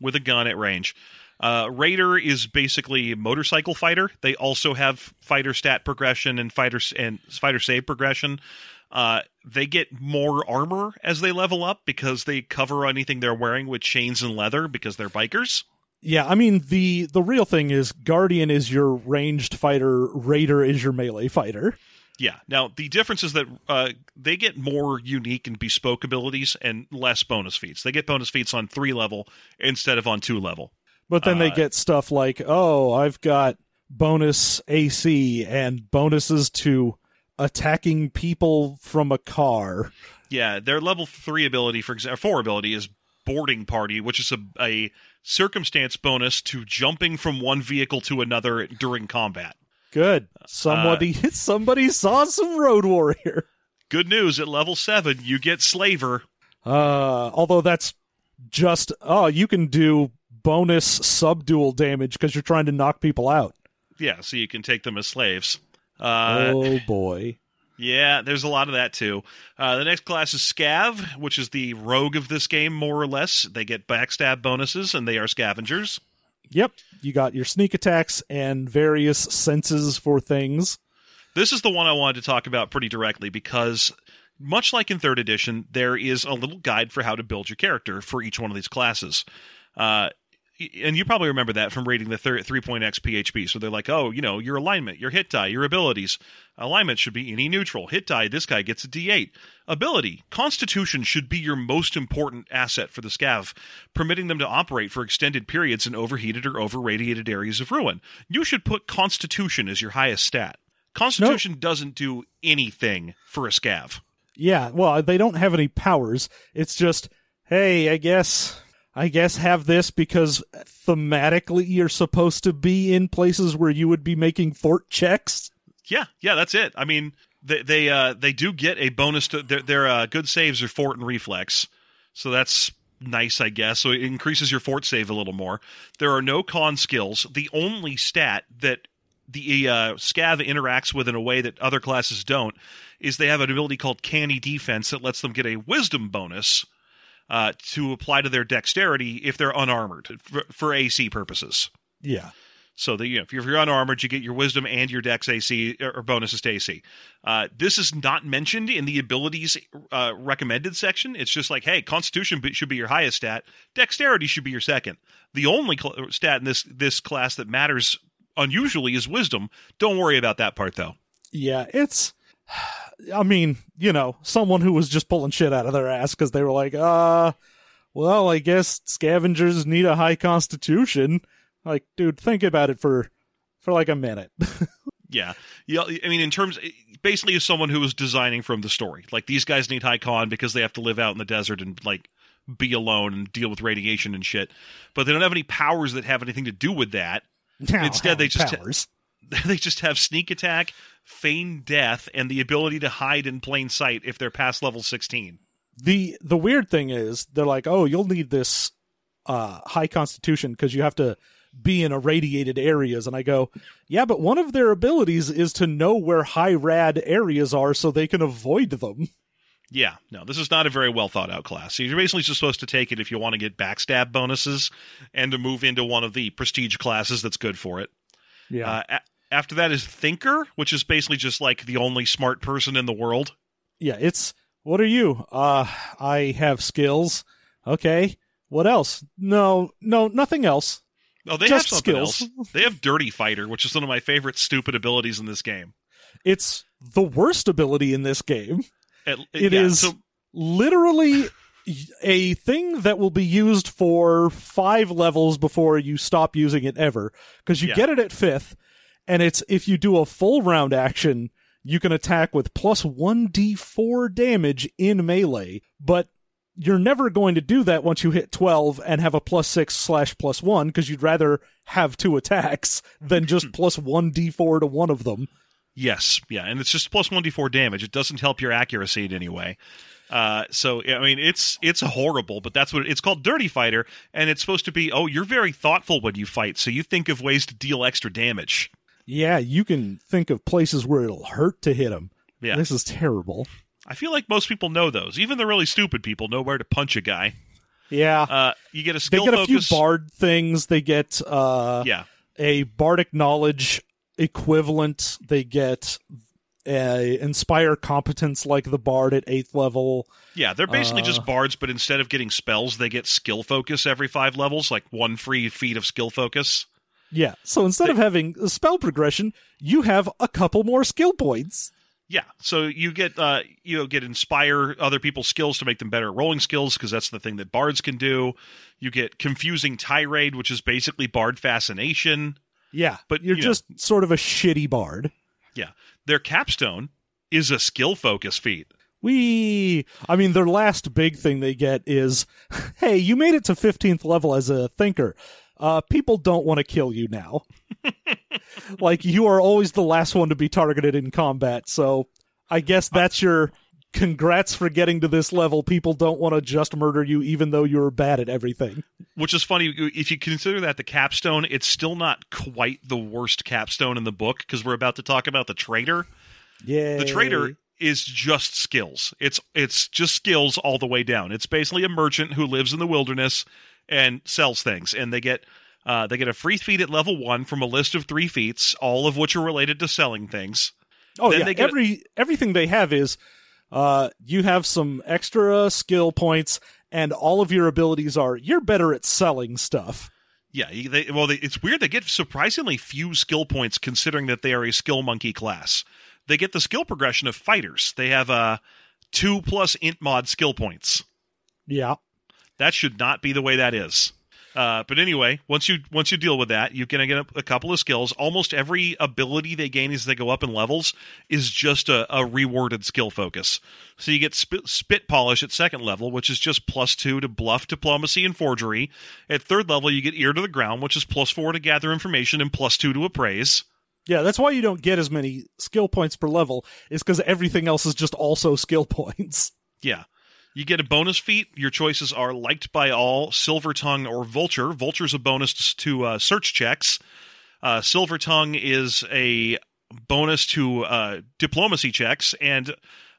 With a gun at range. Uh, Raider is basically a motorcycle fighter. They also have fighter stat progression and fighter and fighter save progression. Uh, they get more armor as they level up because they cover anything they're wearing with chains and leather because they're bikers. Yeah, I mean, the, the real thing is Guardian is your ranged fighter, Raider is your melee fighter. Yeah, now the difference is that uh, they get more unique and bespoke abilities and less bonus feats. They get bonus feats on three level instead of on two level. But then uh, they get stuff like, oh, I've got bonus A C and bonuses to attacking people from a car. Yeah, their level three ability, for example, four ability is boarding party, which is a, a circumstance bonus to jumping from one vehicle to another during combat. Good. Somebody, uh, somebody saw some Road Warrior. Good news, at level seven, you get Slaver. Uh, although that's just, oh, you can do bonus subdual damage because you're trying to knock people out. Yeah, so you can take them as slaves. Uh, oh, boy. Yeah, there's a lot of that, too. Uh, the next class is Scav, which is the rogue of this game, more or less. They get backstab bonuses, and they are scavengers. Yep, you got your sneak attacks and various senses for things. This is the one I wanted to talk about pretty directly because, much like in third edition, there is a little guide for how to build your character for each one of these classes. Uh, and you probably remember that from reading the three point X P H P. So they're like, oh, you know, your alignment, your hit die, your abilities. Alignment should be any neutral. Hit die, this guy gets a D eight. Ability, Constitution should be your most important asset for the scav, permitting them to operate for extended periods in overheated or over-radiated areas of ruin. You should put Constitution as your highest stat. Constitution nope. doesn't do anything for a scav. Yeah, well, they don't have any powers. It's just, hey, I guess... I guess have this because thematically you're supposed to be in places where you would be making fort checks. Yeah, yeah, that's it. I mean, they they uh, they do get a bonus to their, their uh, good saves are fort and reflex, so that's nice, I guess. So it increases your fort save a little more. There are no con skills. The only stat that the uh, scav interacts with in a way that other classes don't is they have an ability called Canny Defense that lets them get a wisdom bonus. Uh, to apply to their dexterity if they're unarmored for, for A C purposes. Yeah. So that, you know, if you're unarmored, you get your wisdom and your dex A C or bonuses to A C. Uh, this is not mentioned in the abilities uh, recommended section. It's just like, hey, Constitution should be your highest stat. Dexterity should be your second. The only cl- stat in this this class that matters unusually is wisdom. Don't worry about that part, though. Yeah, it's... I mean, you know, someone who was just pulling shit out of their ass because they were like, uh, well, I guess scavengers need a high constitution. Like, dude, think about it for, for like a minute. Yeah. Yeah. I mean, in terms, basically as someone who was designing from the story, like these guys need high con because they have to live out in the desert and like be alone and deal with radiation and shit, but they don't have any powers that have anything to do with that. No, Instead, they just, powers. they just have sneak attack, feign death, and the ability to hide in plain sight if they're past level sixteen. The the weird thing is, they're like, oh, you'll need this uh, high constitution because you have to be in irradiated areas. And I go, yeah, but one of their abilities is to know where high rad areas are so they can avoid them. Yeah, no, this is not a very well thought out class. So you're basically just supposed to take it if you want to get backstab bonuses and to move into one of the prestige classes that's good for it. Yeah. Uh, a- After that is Thinker, which is basically just like the only smart person in the world. Yeah, it's, what are you? Uh, I have skills. Okay, what else? No, no, nothing else. No, they just have something skills. else. They have Dirty Fighter, which is one of my favorite stupid abilities in this game. It's the worst ability in this game. It, it, it yeah, is so... literally a thing that will be used for five levels before you stop using it ever. Because you yeah. get it at fifth. And it's, if you do a full round action, you can attack with plus one d four damage in melee, but you're never going to do that once you hit twelve and have a plus six slash plus one, because you'd rather have two attacks than just plus one d four to one of them. Yes, yeah, and it's just plus one d four damage. It doesn't help your accuracy in any way. Uh, so, I mean, it's it's horrible, but that's what it, it's called Dirty Fighter, and it's supposed to be, oh, you're very thoughtful when you fight, so you think of ways to deal extra damage. Yeah, you can think of places where it'll hurt to hit them. Yeah. This is terrible. I feel like most people know those. Even the really stupid people know where to punch a guy. Yeah. Uh, you get a skill focus. They get focus. a few bard things. They get uh, yeah. a bardic knowledge equivalent. They get a inspire competence like the bard at eighth level. Yeah, they're basically uh, just bards, but instead of getting spells, they get skill focus every five levels, like one free feat of skill focus. Yeah, so instead they, of having a spell progression, you have a couple more skill points. Yeah, so you get uh, you know, get inspire other people's skills to make them better at rolling skills, because that's the thing that bards can do. You get confusing tirade, which is basically bard fascination. Yeah, but you're you just know, sort of a shitty bard. Yeah, their capstone is a skill focus feat. Wee! I mean, their last big thing they get is, hey, you made it to fifteenth level as a thinker. Uh, people don't want to kill you now. Like, you are always the last one to be targeted in combat, so I guess that's your congrats for getting to this level. People don't want to just murder you, even though you're bad at everything. Which is funny, if you consider that the capstone, it's still not quite the worst capstone in the book, because we're about to talk about the traitor. Yeah, the traitor is just skills. It's it's just skills all the way down. It's basically a merchant who lives in the wilderness and sells things, and they get uh, they get a free feat at level one from a list of three feats, all of which are related to selling things. Oh, then yeah. They get Every a- everything they have is uh, you have some extra skill points, and all of your abilities are you're better at selling stuff. Yeah, they, well, they, it's weird. They get surprisingly few skill points considering that they are a skill monkey class. They get the skill progression of fighters. They have uh, two plus int mod skill points. Yeah. That should not be the way that is. Uh, but anyway, once you once you deal with that, you can get a couple of skills. Almost every ability they gain as they go up in levels is just a, a rewarded skill focus. So you get sp- spit polish at second level, which is just plus two to bluff, diplomacy, and forgery. At third level, you get ear to the ground, which is plus four to gather information and plus two to appraise. Yeah, that's why you don't get as many skill points per level, is because everything else is just also skill points. Yeah. You get a bonus feat. Your choices are liked by all, silver tongue, or vulture. Vulture's a bonus to uh, search checks. Uh, silver tongue is a bonus to uh, diplomacy checks, and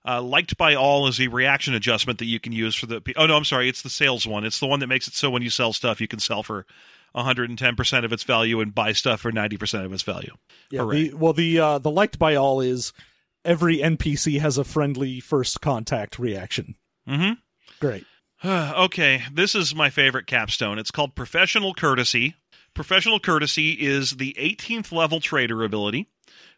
uh, liked by all is a reaction adjustment that you can use for the. Oh no, I'm sorry, it's the sales one. It's the one that makes it so when you sell stuff, you can sell for one hundred ten percent of its value and buy stuff for ninety percent of its value. Yeah. The, well, the uh, the liked by all is every N P C has a friendly first contact reaction. Mm-hmm. Great. Okay, this is my favorite capstone. It's called Professional Courtesy. Professional Courtesy is the eighteenth level trader ability.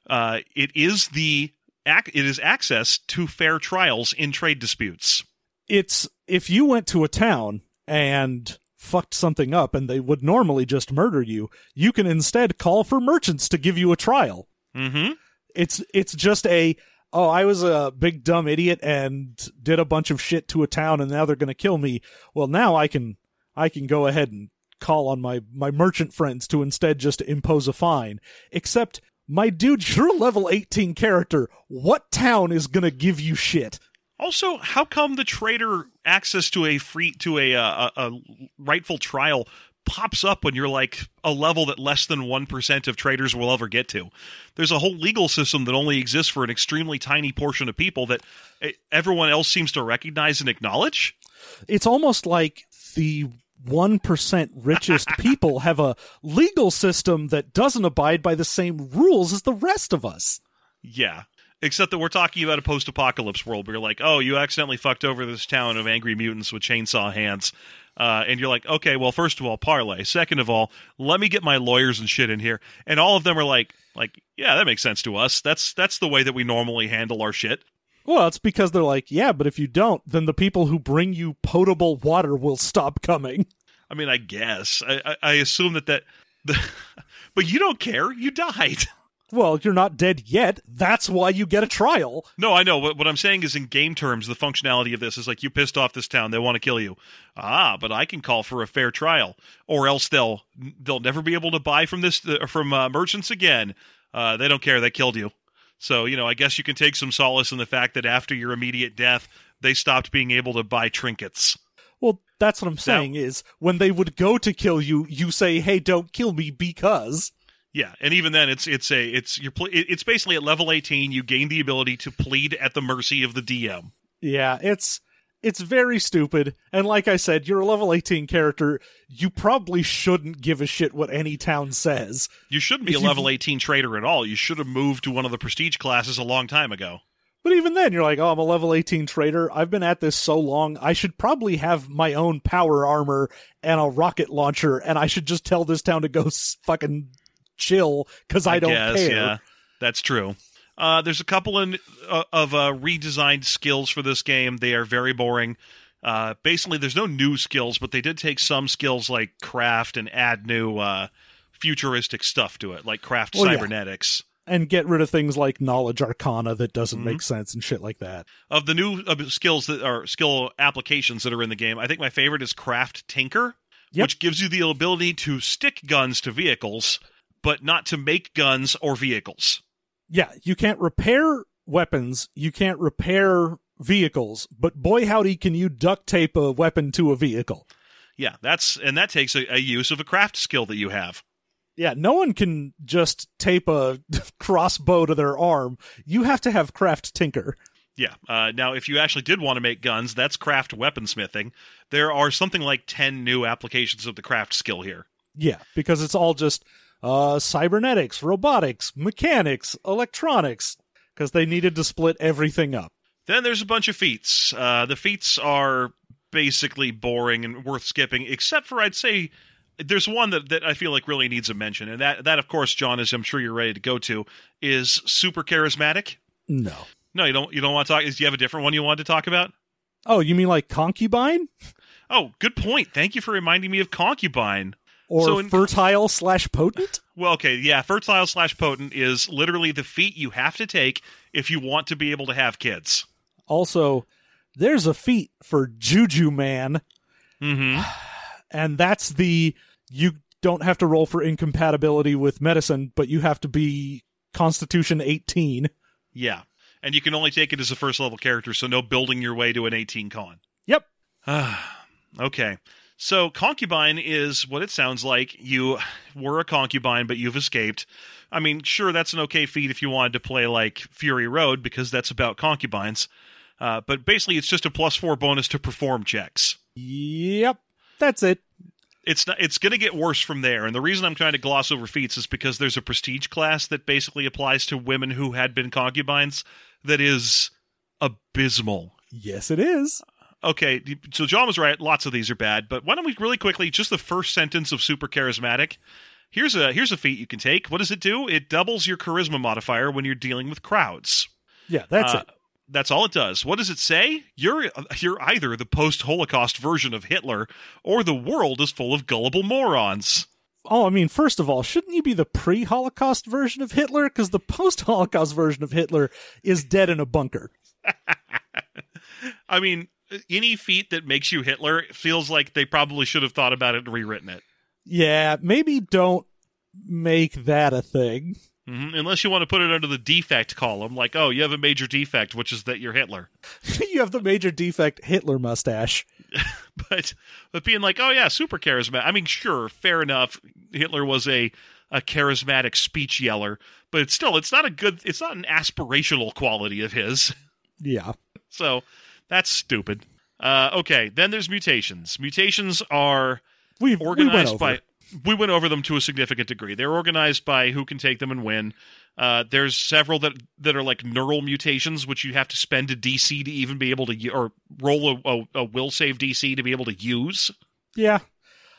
Uh, it is the ac- it is access to fair trials in trade disputes. It's if you went to a town and fucked something up, and they would normally just murder you, you can instead call for merchants to give you a trial. Mm-hmm. It's it's just a. Oh, I was a big dumb idiot and did a bunch of shit to a town, and now they're going to kill me. Well, now I can I can go ahead and call on my, my merchant friends to instead just impose a fine. Except, my dude, you're a level eighteen character. What town is going to give you shit? Also, how come the traitor access to a free to a, a, a rightful trial pops up when you're like a level that less than one percent of traders will ever get to? There's a whole legal system that only exists for an extremely tiny portion of people that everyone else seems to recognize and acknowledge. It's almost like the one percent richest people have a legal system that doesn't abide by the same rules as the rest of us. Yeah. Except that we're talking about a post-apocalypse world where you're like, oh, you accidentally fucked over this town of angry mutants with chainsaw hands. Uh, and you're like, okay, well, first of all, parlay. Second of all, let me get my lawyers and shit in here. And all of them are like, like, yeah, that makes sense to us. That's that's the way that we normally handle our shit. Well, it's because they're like, yeah, but if you don't, then the people who bring you potable water will stop coming. I mean, I guess. I, I, I assume that that... The, but you don't care. You died. Well, you're not dead yet. That's why you get a trial. No, I know. What, what I'm saying is, in game terms, the functionality of this is like, you pissed off this town. They want to kill you. Ah, but I can call for a fair trial, or else they'll they'll never be able to buy from this from uh, merchants again. Uh, they don't care. They killed you. So, you know, I guess you can take some solace in the fact that after your immediate death, they stopped being able to buy trinkets. Well, that's what I'm saying now, is when they would go to kill you, you say, hey, don't kill me because... Yeah, and even then, it's it's a it's you're pl- it's basically at level eighteen, you gain the ability to plead at the mercy of the D M. Yeah, it's it's very stupid, and like I said, you're a level eighteen character. You probably shouldn't give a shit what any town says. You shouldn't be if a level eighteen trader at all. You should have moved to one of the prestige classes a long time ago. But even then, you're like, oh, I'm a level eighteen trader. I've been at this so long. I should probably have my own power armor and a rocket launcher, and I should just tell this town to go fucking... chill, because I, I don't guess, care. Yeah, that's true. Uh, there's a couple in, uh, of uh, redesigned skills for this game. They are very boring. Uh, basically, there's no new skills, but they did take some skills like craft and add new uh, futuristic stuff to it, like craft well, cybernetics. Yeah. And get rid of things like knowledge arcana that doesn't mm-hmm. make sense and shit like that. Of the new uh, skills that are skill applications that are in the game, I think my favorite is Craft Tinker, yep. which gives you the ability to stick guns to vehicles, but not to make guns or vehicles. Yeah, you can't repair weapons, you can't repair vehicles, but boy howdy can you duct tape a weapon to a vehicle. Yeah, that's and that takes a, a use of a craft skill that you have. Yeah, no one can just tape a crossbow to their arm. You have to have Craft Tinker. Yeah. Uh, now, if you actually did want to make guns, that's Craft Weaponsmithing. There are something like ten new applications of the craft skill here. Yeah, because it's all just uh, cybernetics, robotics, mechanics, electronics, because they needed to split everything up. Then there's a bunch of feats. Uh, the feats are basically boring and worth skipping, except for, I'd say... There's one that, that I feel like really needs a mention, and that, that, of course, John, as I'm sure you're ready to go to, is Super Charismatic. No. No, you don't You don't want to talk? Do you have a different one you wanted to talk about? Oh, you mean like Concubine? Oh, good point. Thank you for reminding me of Concubine. Or so in, Fertile slash Potent? Well, okay, yeah, Fertile slash Potent is literally the feat you have to take if you want to be able to have kids. Also, there's a feat for Juju Man. Mm-hmm. And that's the... You don't have to roll for incompatibility with medicine, but you have to be Constitution eighteen. Yeah. And you can only take it as a first level character, so no building your way to an eighteen con. Yep. Okay. So Concubine is what it sounds like. You were a concubine, but you've escaped. I mean, sure, that's an okay feat if you wanted to play like Fury Road, because that's about concubines. Uh, but basically, it's just a plus four bonus to perform checks. Yep. That's it. It's not, it's going to get worse from there, and the reason I'm trying to gloss over feats is because there's a prestige class that basically applies to women who had been concubines that is abysmal. Yes, it is. Okay, so John was right. Lots of these are bad, but why don't we really quickly, just the first sentence of Super Charismatic. Here's a here's a feat you can take. What does it do? It doubles your charisma modifier when you're dealing with crowds. Yeah, that's uh, it. That's all it does. What does it say? You're you're either the post-Holocaust version of Hitler, or the world is full of gullible morons. Oh, I mean, first of all, shouldn't you be the pre-Holocaust version of Hitler? Because the post-Holocaust version of Hitler is dead in a bunker. I mean, any feat that makes you Hitler feels like they probably should have thought about it and rewritten it. Yeah, maybe don't make that a thing. Mm-hmm. Unless you want to put it under the defect column, like, oh, you have a major defect, which is that you're Hitler. You have the major defect Hitler mustache. but but being like, oh, yeah, super charismatic. I mean, sure, fair enough. Hitler was a, a charismatic speech yeller, but it's still, it's not a good, it's not an aspirational quality of his. Yeah. So that's stupid. Uh, okay, then there's mutations. Mutations are We've, organized we by... It. We went over them to a significant degree. They're organized by who can take them and when. Uh, there's several that that are like neural mutations, which you have to spend a D C to even be able to, or roll a, a, a will save D C to be able to use. Yeah.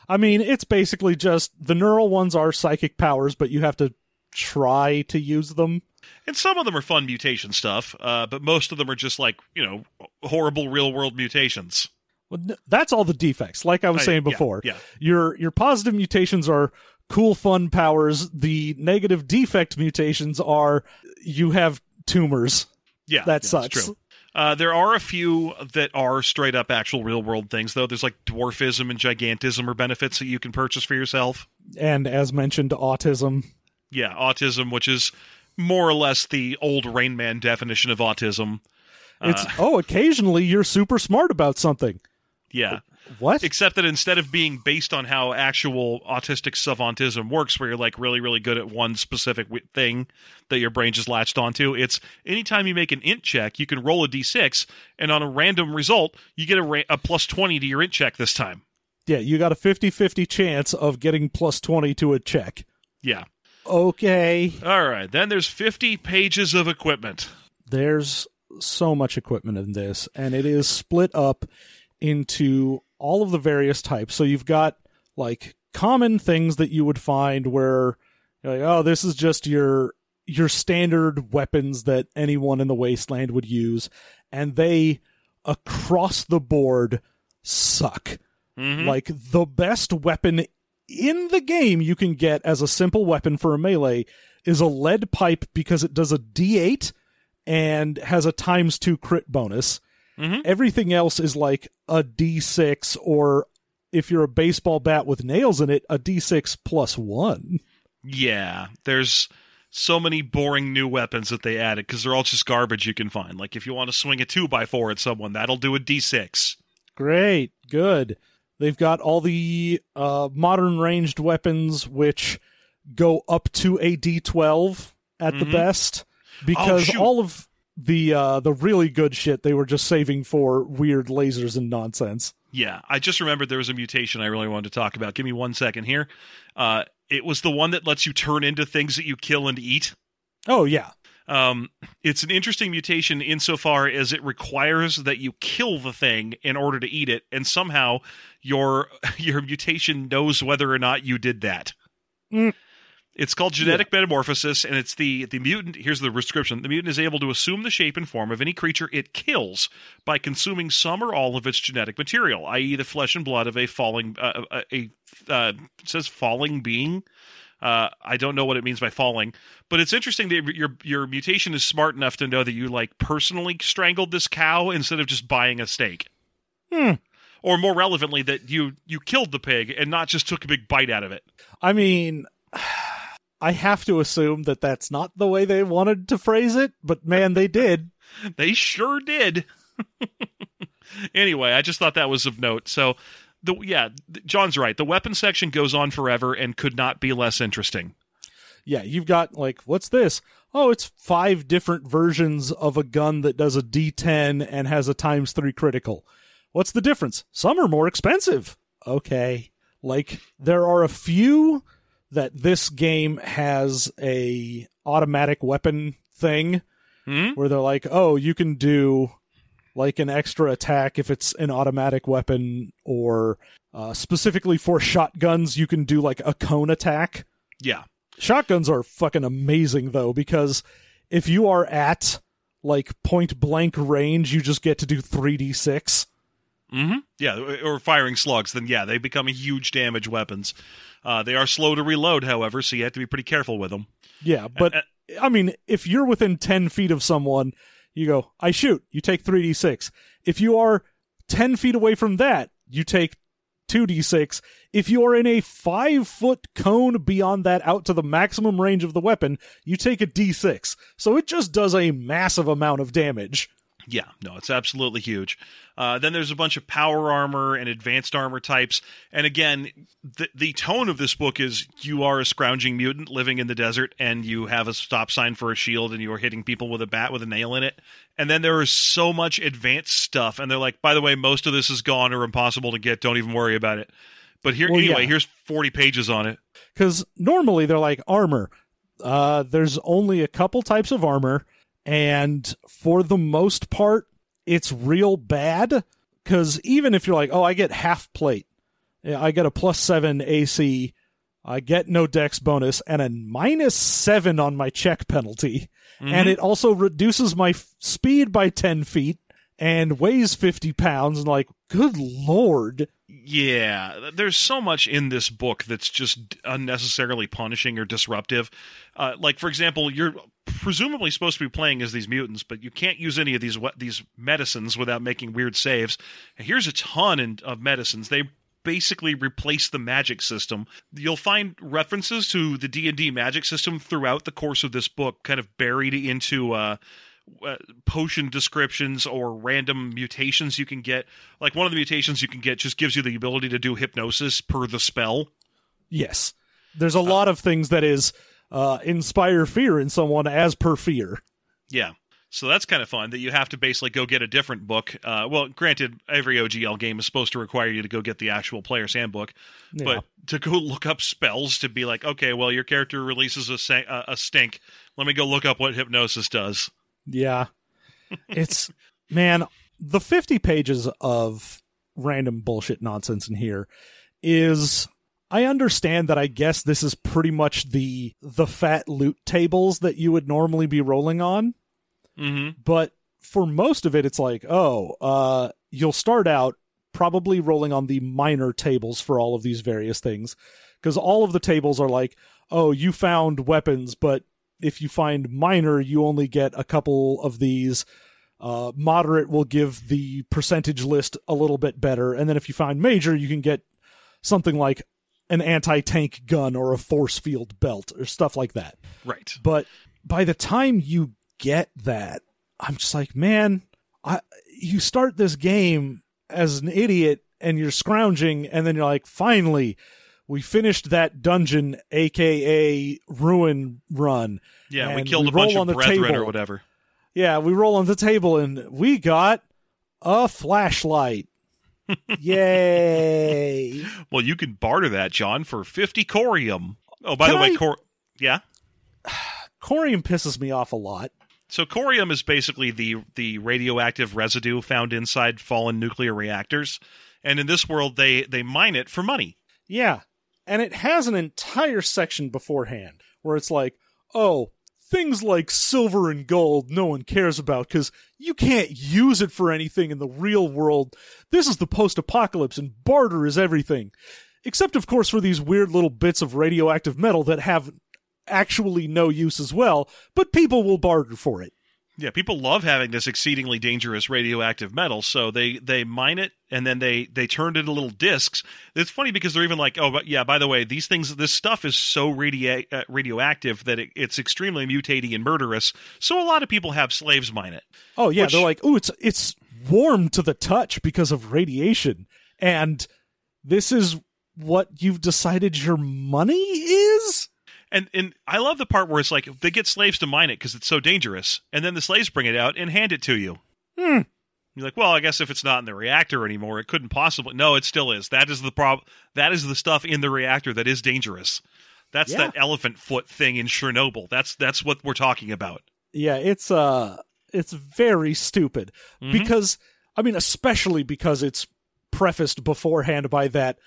I mean, it's basically just the neural ones are psychic powers, but you have to try to use them. And some of them are fun mutation stuff, uh, but most of them are just like, you know, horrible real world mutations. Well, that's all the defects, like I was I, saying before. Yeah, yeah. Your your positive mutations are cool, fun powers. The negative defect mutations are you have tumors. Yeah, that yeah, sucks. That's true. Uh, there are a few that are straight up actual real world things, though. There's like dwarfism and gigantism are benefits that you can purchase for yourself. And as mentioned, autism. Yeah, autism, which is more or less the old Rain Man definition of autism. It's, uh, oh, occasionally you're super smart about something. Yeah. What? Except that instead of being based on how actual autistic savantism works, where you're like really, really good at one specific w- thing that your brain just latched onto, it's anytime you make an int check, you can roll a d six, and on a random result, you get a, ra- a plus twenty to your int check this time. Yeah, you got a fifty-fifty chance of getting plus twenty to a check. Yeah. Okay. All right. Then there's fifty pages of equipment. There's so much equipment in this, and it is split up into all of the various types. So you've got like common things that you would find where you're like, oh, this is just your your standard weapons that anyone in the wasteland would use, and they across the board suck. Mm-hmm. Like, the best weapon in the game you can get as a simple weapon for a melee is a lead pipe, because it does a D eight and has a times two crit bonus. Mm-hmm. Everything else is like a D six, or if you're a baseball bat with nails in it, a D six plus one. Yeah, there's so many boring new weapons that they added, because they're all just garbage you can find. Like, if you want to swing a two by four at someone, that'll do a D six. Great, good. They've got all the uh, modern ranged weapons, which go up to a D twelve at mm-hmm. the best, because oh, shoot. all of the uh, the really good shit they were just saving for weird lasers and nonsense. Yeah, I just remembered there was a mutation I really wanted to talk about. Give me one second here. Uh, it was the one that lets you turn into things that you kill and eat. Oh, yeah. Um, it's an interesting mutation insofar as it requires that you kill the thing in order to eat it, and somehow your your mutation knows whether or not you did that. Mm. It's called genetic yeah. metamorphosis, and it's the, the mutant... Here's the description. The mutant is able to assume the shape and form of any creature it kills by consuming some or all of its genetic material, that is the flesh and blood of a falling... Uh, a, a uh, it says falling being... Uh, I don't know what it means by falling, but it's interesting that your your mutation is smart enough to know that you like personally strangled this cow instead of just buying a steak. Hmm. Or more relevantly, that you, you killed the pig and not just took a big bite out of it. I mean, I have to assume that that's not the way they wanted to phrase it, but man, they did. They sure did. Anyway, I just thought that was of note. So... The, yeah, John's right. The weapon section goes on forever and could not be less interesting. Yeah, you've got, like, what's this? Oh, it's five different versions of a gun that does a D ten and has a times three critical. What's the difference? Some are more expensive. Okay. Like, there are a few that this game has a automatic weapon thing mm-hmm. where they're like, oh, you can do... like an extra attack if it's an automatic weapon, or uh, specifically for shotguns, you can do like a cone attack. Yeah. Shotguns are fucking amazing, though, because if you are at like point blank range, you just get to do three D six. Mm-hmm. Yeah, or firing slugs, then yeah, they become huge damage weapons. Uh, they are slow to reload, however, so you have to be pretty careful with them. Yeah, but uh, I mean, if you're within ten feet of someone... You go, I shoot, you take three D six. If you are ten feet away from that, you take two D six. If you are in a five-foot cone beyond that out to the maximum range of the weapon, you take a D six. So it just does a massive amount of damage. Yeah, no, it's absolutely huge. Uh, then there's a bunch of power armor and advanced armor types. And again, the, the tone of this book is you are a scrounging mutant living in the desert, and you have a stop sign for a shield, and you are hitting people with a bat with a nail in it. And then there is so much advanced stuff. And they're like, by the way, most of this is gone or impossible to get. Don't even worry about it. But here, well, anyway, yeah. here's forty pages on it. Because normally they're like armor. Uh, there's only a couple types of armor. And for the most part, it's real bad, because even if you're like, oh, I get half plate, I get a plus seven A C, I get no dex bonus, and a minus seven on my check penalty. Mm-hmm. And it also reduces my f- speed by ten feet and weighs fifty pounds. And like, good Lord. Yeah, there's so much in this book that's just unnecessarily punishing or disruptive. Uh, like, for example, you're presumably supposed to be playing as these mutants, but you can't use any of these these medicines without making weird saves. And here's a ton in, of medicines. They basically replace the magic system. You'll find references to the D and D magic system throughout the course of this book, kind of buried into... Uh, Uh, potion descriptions or random mutations you can get. Like, one of the mutations you can get just gives you the ability to do hypnosis per the spell. Yes. There's a uh, lot of things that is uh, inspire fear in someone as per fear. Yeah. So that's kind of fun that you have to basically go get a different book. Uh, well, granted, every O G L game is supposed to require you to go get the actual player's handbook, yeah. but to go look up spells to be like, okay, well, your character releases a, san- uh, a stink. Let me go look up what hypnosis does. Yeah, it's, man, the fifty pages of random bullshit nonsense in here is I understand that. I guess this is pretty much the the fat loot tables that you would normally be rolling on. Mm-hmm. But for most of it, it's like, oh, uh, you'll start out probably rolling on the minor tables for all of these various things, because all of the tables are like, oh, you found weapons, but if you find minor, you only get a couple of these. Uh, moderate will give the percentage list a little bit better, and then if you find major, you can get something like an anti-tank gun or a force field belt or stuff like that. Right. But by the time you get that, I'm just like, man, I you start this game as an idiot and you're scrounging, and then you're like, finally, we finished that dungeon, aka ruin run. Yeah, we killed we a bunch of brethren table. or whatever. Yeah, we roll on the table and we got a flashlight. Yay! Well, you can barter that, John, for fifty corium. Oh, by Can the way, I... cor- yeah, corium pisses me off a lot. So corium is basically the the radioactive residue found inside fallen nuclear reactors, and in this world, they they mine it for money. Yeah, and it has an entire section beforehand where it's like, oh, things like silver and gold no one cares about because you can't use it for anything in the real world. This is the post-apocalypse and barter is everything. Except, of course, for these weird little bits of radioactive metal that have actually no use as well, but people will barter for it. Yeah, people love having this exceedingly dangerous radioactive metal, so they, they mine it, and then they, they turn it into little discs. It's funny because they're even like, oh, but yeah, by the way, these things, this stuff is so radio, uh, radioactive that it, it's extremely mutating and murderous, so a lot of people have slaves mine it. Oh, yeah, which, they're like, oh, it's it's warm to the touch because of radiation, and this is what you've decided your money is? And and I love the part where it's like, they get slaves to mine it because it's so dangerous, and then the slaves bring it out and hand it to you. Hmm. You're like, well, I guess if it's not in the reactor anymore, it couldn't possibly... No, it still is. That is the prob- That is the stuff in the reactor that is dangerous. That's yeah. that elephant foot thing in Chernobyl. That's that's what we're talking about. Yeah, it's uh, it's very stupid. Mm-hmm. Because, I mean, especially because it's prefaced beforehand by that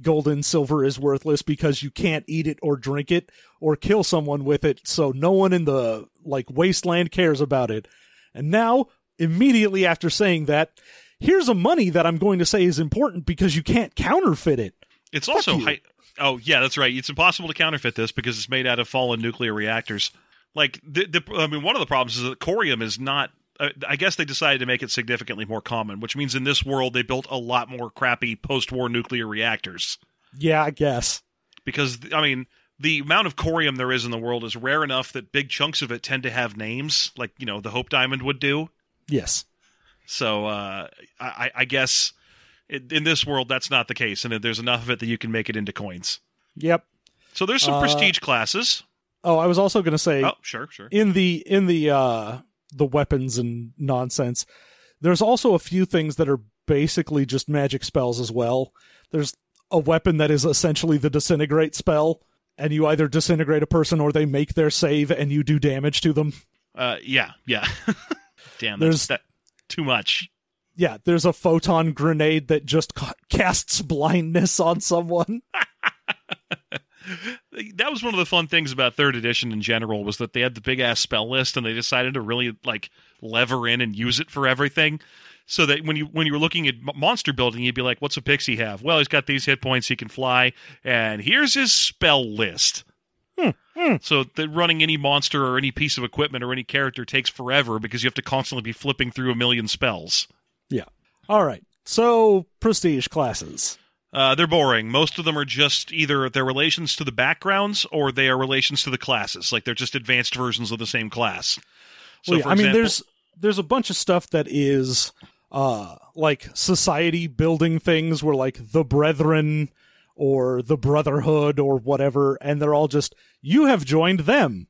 gold and silver is worthless because you can't eat it or drink it or kill someone with it, so no one in the like wasteland cares about it. And now, immediately after saying that, here's a money that I'm going to say is important because you can't counterfeit it. It's Fuck also... Hi- oh, yeah, that's right. It's impossible to counterfeit this because it's made out of fallen nuclear reactors. Like, the, the, I mean, one of the problems is that corium is not... I guess they decided to make it significantly more common, which means in this world they built a lot more crappy post-war nuclear reactors. Yeah, I guess. Because, I mean, the amount of corium there is in the world is rare enough that big chunks of it tend to have names, like, you know, the Hope Diamond would do. Yes. So, uh, I, I guess it, in this world that's not the case, and there's enough of it that you can make it into coins. Yep. So there's some uh, prestige classes. Oh, I was also going to say... Oh, sure, sure. In the... In the uh... the weapons and nonsense. There's also a few things that are basically just magic spells as well. There's a weapon that is essentially the disintegrate spell, and you either disintegrate a person or they make their save and you do damage to them. Uh, yeah, yeah. Damn, that's that, too much. Yeah, there's a photon grenade that just ca- casts blindness on someone. That was one of the fun things about third edition in general, was that they had the big ass spell list and they decided to really like lever in and use it for everything. So that when you when you were looking at monster building, you'd be like, what's a pixie have? Well, he's got these hit points, he can fly, and here's his spell list. Hmm, hmm. So that running any monster or any piece of equipment or any character takes forever because you have to constantly be flipping through a million spells. Yeah. All right. So prestige classes. Uh, they're boring. Most of them are just either their relations to the backgrounds or they are relations to the classes. Like, they're just advanced versions of the same class. So, well, yeah, for I example, mean, there's there's a bunch of stuff that is, uh, like, society-building things where, like, the Brethren or the Brotherhood or whatever, and they're all just, you have joined them.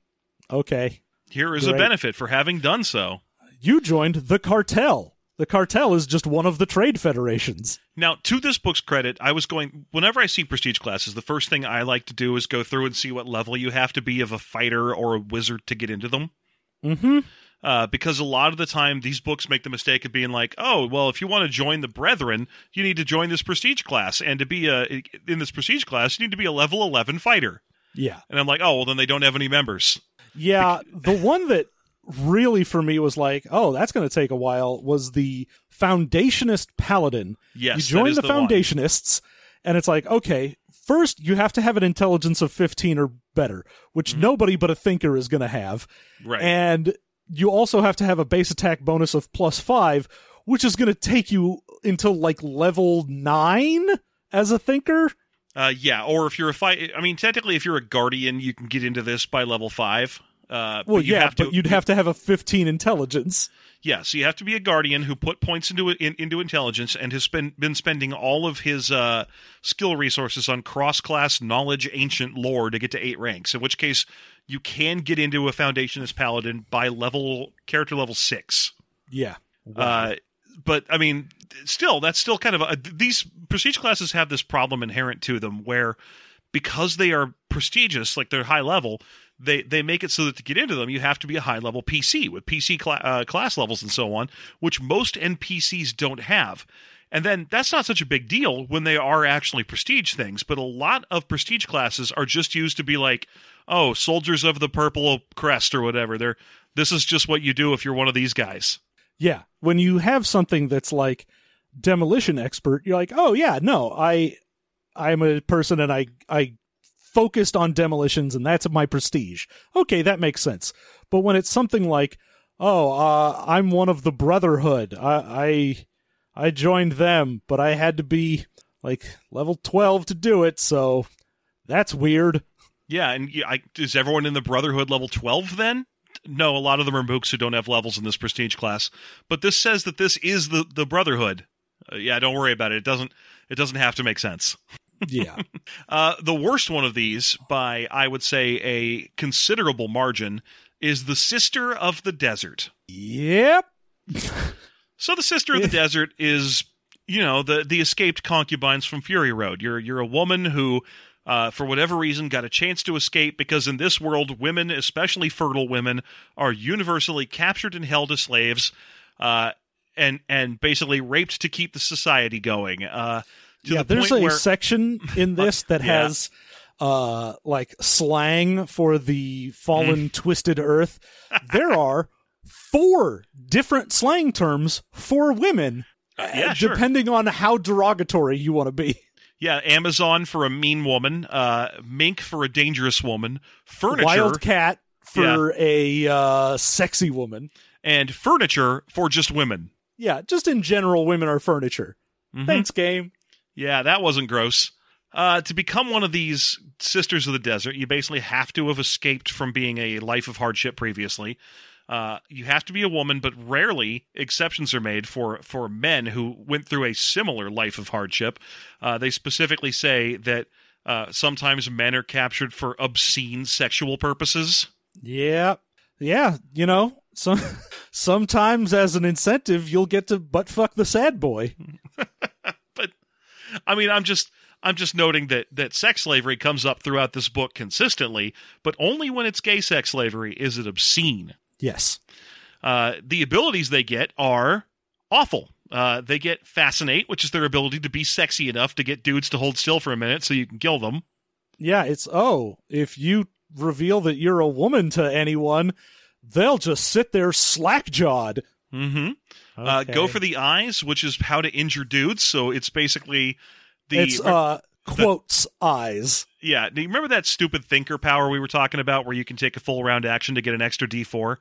Okay. Here is Great. a benefit for having done so. You joined the cartel. The cartel is just one of the trade federations. Now, to this book's credit, I was going... Whenever I see prestige classes, the first thing I like to do is go through and see what level you have to be of a fighter or a wizard to get into them. Mm-hmm. uh, because a lot of the time these books make the mistake of being like, oh, well, if you want to join the Brethren, you need to join this prestige class. And to be a, in this prestige class, you need to be a level eleven fighter. Yeah. And I'm like, oh, well, then they don't have any members. Yeah. The one that really for me was like, oh, that's going to take a while, was the Foundationist Paladin. Yes. You join the, the Foundationists, one. And it's like, okay, first you have to have an intelligence of fifteen or better, which mm-hmm. nobody but a thinker is going to have. Right. And you also have to have a base attack bonus of plus five, which is going to take you until like level nine as a thinker. Uh, yeah, or if you're a fight, I mean, technically, if you're a guardian, you can get into this by level five. Uh, well, but you yeah, have to, but you'd have to have a fifteen intelligence. Yeah, so you have to be a guardian who put points into in, into intelligence and has been been spending all of his uh, skill resources on cross-class knowledge ancient lore to get to eight ranks, in which case you can get into a Foundationist Paladin by level character level six. Yeah. Wow. Uh, but, I mean, still, that's still kind of a... These prestige classes have this problem inherent to them where, because they are prestigious, like they're high level, they, they make it so that to get into them, you have to be a high level P C with P C cl- uh, class levels and so on, which most N P Cs don't have. And then that's not such a big deal when they are actually prestige things, but a lot of prestige classes are just used to be like, oh, soldiers of the Purple Crest or whatever. They're, this is just what you do if you're one of these guys. Yeah, when you have something that's like demolition expert, you're like, oh yeah, no, I I'm a person and I I focused on demolitions and that's my prestige. Okay, that makes sense. But when it's something like, oh, uh, I'm one of the Brotherhood, I, I I joined them, but I had to be like level twelve to do it, so that's weird. Yeah, and I, is everyone in the Brotherhood level twelve then? No, a lot of them are mooks who don't have levels in this prestige class. But this says that this is the, the Brotherhood. Uh, yeah, don't worry about it. It doesn't it doesn't have to make sense. Yeah. uh, the worst one of these, by I would say a considerable margin, is the Sister of the Desert. Yep. So the Sister of the Desert is, you know, the the escaped concubines from Fury Road. You're you're a woman who, Uh, for whatever reason, got a chance to escape because in this world, women, especially fertile women, are universally captured and held as slaves uh, and and basically raped to keep the society going. Uh, to yeah, the there's point a where... section in this that yeah. has uh, like slang for the fallen, twisted earth. There are four different slang terms for women, uh, yeah, depending sure. on how derogatory you want to be. Yeah, Amazon for a mean woman, uh, mink for a dangerous woman, furniture... Wildcat for yeah. a uh, sexy woman. And furniture for just women. Yeah, just in general, women are furniture. Mm-hmm. Thanks, game. Yeah, that wasn't gross. Uh, to become one of these Sisters of the Desert, you basically have to have escaped from being a life of hardship previously. Uh, you have to be a woman, but rarely exceptions are made for, for men who went through a similar life of hardship. Uh, they specifically say that uh, sometimes men are captured for obscene sexual purposes. Yeah. Yeah. You know, some, sometimes as an incentive, you'll get to butt fuck the sad boy. But I mean, I'm just... I'm just noting that, that sex slavery comes up throughout this book consistently, but only when it's gay sex slavery is it obscene. Yes. Uh, the abilities they get are awful. Uh, they get fascinate, which is their ability to be sexy enough to get dudes to hold still for a minute so you can kill them. Yeah, it's, oh, if you reveal that you're a woman to anyone, they'll just sit there slack-jawed. Mm-hmm. Okay. Uh, go for the eyes, which is how to injure dudes, so it's basically... The, it's, uh, quotes, the, eyes. Yeah. Do you remember that stupid thinker power we were talking about where you can take a full round action to get an extra D four?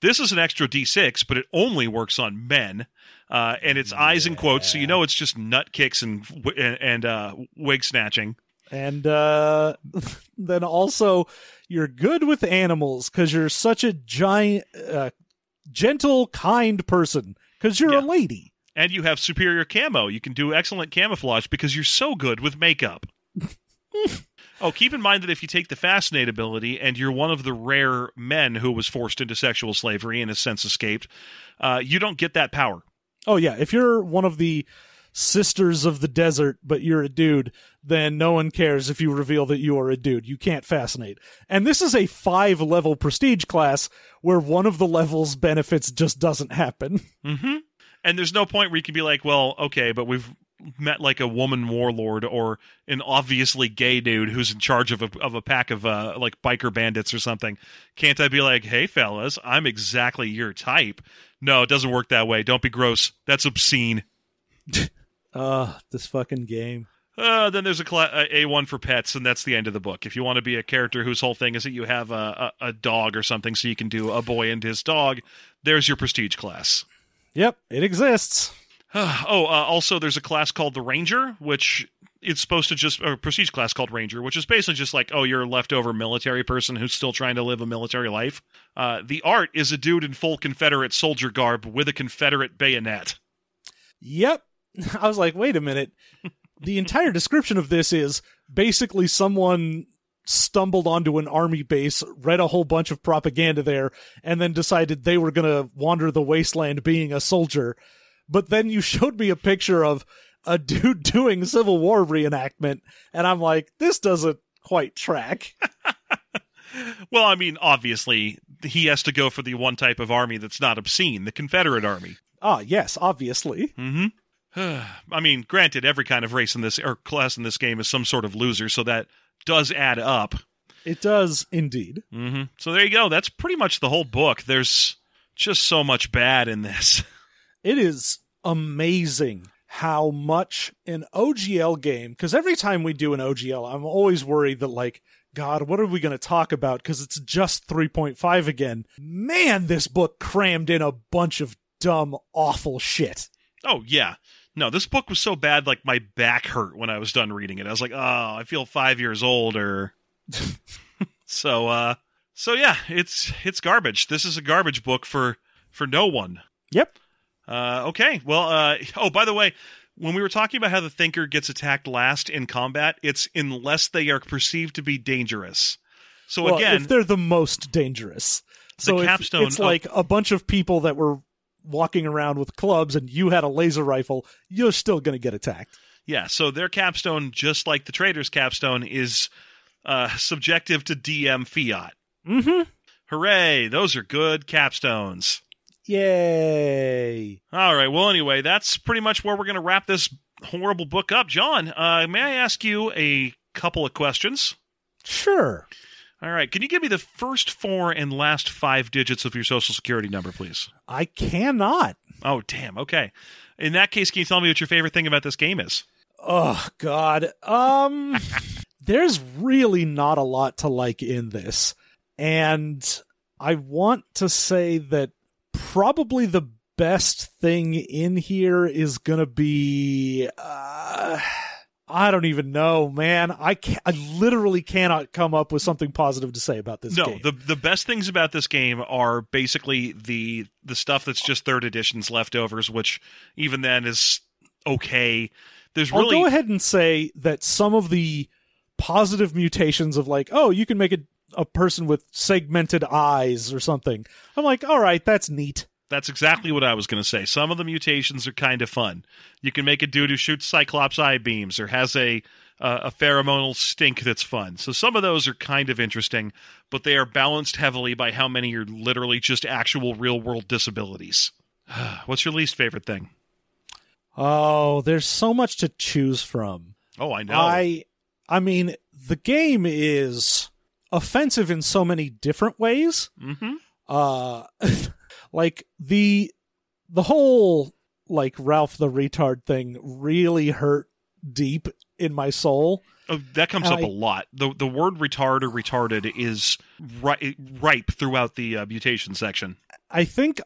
This is an extra D six, but it only works on men. Uh, and it's yeah. eyes and quotes, so you know it's just nut kicks and and, and uh, wig snatching. And uh, then also, you're good with animals because you're such a giant, uh, gentle, kind person because you're yeah. a lady. And you have superior camo. You can do excellent camouflage because you're so good with makeup. Oh, keep in mind that if you take the fascinate ability and you're one of the rare men who was forced into sexual slavery and has since escaped, uh, you don't get that power. Oh, yeah. If you're one of the Sisters of the Desert, but you're a dude, then no one cares if you reveal that you are a dude. You can't fascinate. And this is a five-level prestige class where one of the level's benefits just doesn't happen. Mm-hmm. And there's no point where you can be like, well, okay, but we've met like a woman warlord or an obviously gay dude who's in charge of a of a pack of uh, like biker bandits or something. Can't I be like, hey, fellas, I'm exactly your type? No, it doesn't work that way. Don't be gross. That's obscene. Ah, uh, this fucking game. Uh, then there's a cla- A one for pets, and that's the end of the book. If you want to be a character whose whole thing is that you have a, a, a dog or something so you can do a boy and his dog, there's your prestige class. Yep, it exists. Oh, uh, also there's a class called the Ranger, which it's supposed to just, or a prestige class called Ranger, which is basically just like, oh, you're a leftover military person who's still trying to live a military life. Uh, the art is a dude in full Confederate soldier garb with a Confederate bayonet. Yep. I was like, wait a minute. The entire description of this is basically someone stumbled onto an army base, read a whole bunch of propaganda there, and then decided they were going to wander the wasteland being a soldier. But then you showed me a picture of a dude doing Civil War reenactment, and I'm like, this doesn't quite track. Well, I mean, obviously, he has to go for the one type of army that's not obscene, the Confederate Army. Ah, yes, obviously. Mm-hmm. I mean, granted, every kind of race in this or class in this game is some sort of loser, so that does add up. It does indeed. Mm-hmm. So there you go. That's pretty much the whole book. There's just so much bad in this. It is amazing how much an O G L game, because every time we do an O G L, I'm always worried that, like, God, what are we going to talk about? Because it's just three point five again. Man, this book crammed in a bunch of dumb, awful shit. Oh, yeah. No, this book was so bad, like, my back hurt when I was done reading it. I was like, oh, I feel five years older. so, uh, so yeah, it's it's garbage. This is a garbage book for, for no one. Yep. Uh, okay, well, uh, oh, by the way, when we were talking about how the Thinker gets attacked last in combat, it's unless they are perceived to be dangerous. So well, again... if they're the most dangerous. So the capstone, it's like oh, a bunch of people that were walking around with clubs and you had a laser rifle, you're still going to get attacked. Yeah, so their capstone, just like the Trader's capstone, is uh, subjective to D M fiat. Mm-hmm. Hooray, those are good capstones. Yay. All right, well, anyway, that's pretty much where we're going to wrap this horrible book up. John, uh, may I ask you a couple of questions? Sure. All right. Can you give me the first four and last five digits of your social security number, please? I cannot. Oh, damn. Okay. In that case, can you tell me what your favorite thing about this game is? Oh, God. Um, there's really not a lot to like in this. And I want to say that probably the best thing in here is going to be... Uh, I don't even know, man. I can't, I literally cannot come up with something positive to say about this no, game. No, the the best things about this game are basically the the stuff that's just third edition's leftovers, which even then is okay. There's really I'll go ahead and say that some of the positive mutations of like, oh, you can make a, a person with segmented eyes or something. I'm like, all right, that's neat. That's exactly what I was going to say. Some of the mutations are kind of fun. You can make a dude who shoots Cyclops eye beams or has a uh, a pheromonal stink that's fun. So some of those are kind of interesting, but they are balanced heavily by how many are literally just actual real-world disabilities. What's your least favorite thing? Oh, there's so much to choose from. Oh, I know. I, I mean, the game is offensive in so many different ways. Mm-hmm. Uh... Like, the the whole, like, Ralph the retard thing really hurt deep in my soul. Oh, that comes and up I, a lot. The the word retard or retarded is ri- ripe throughout the uh, mutation section. I think,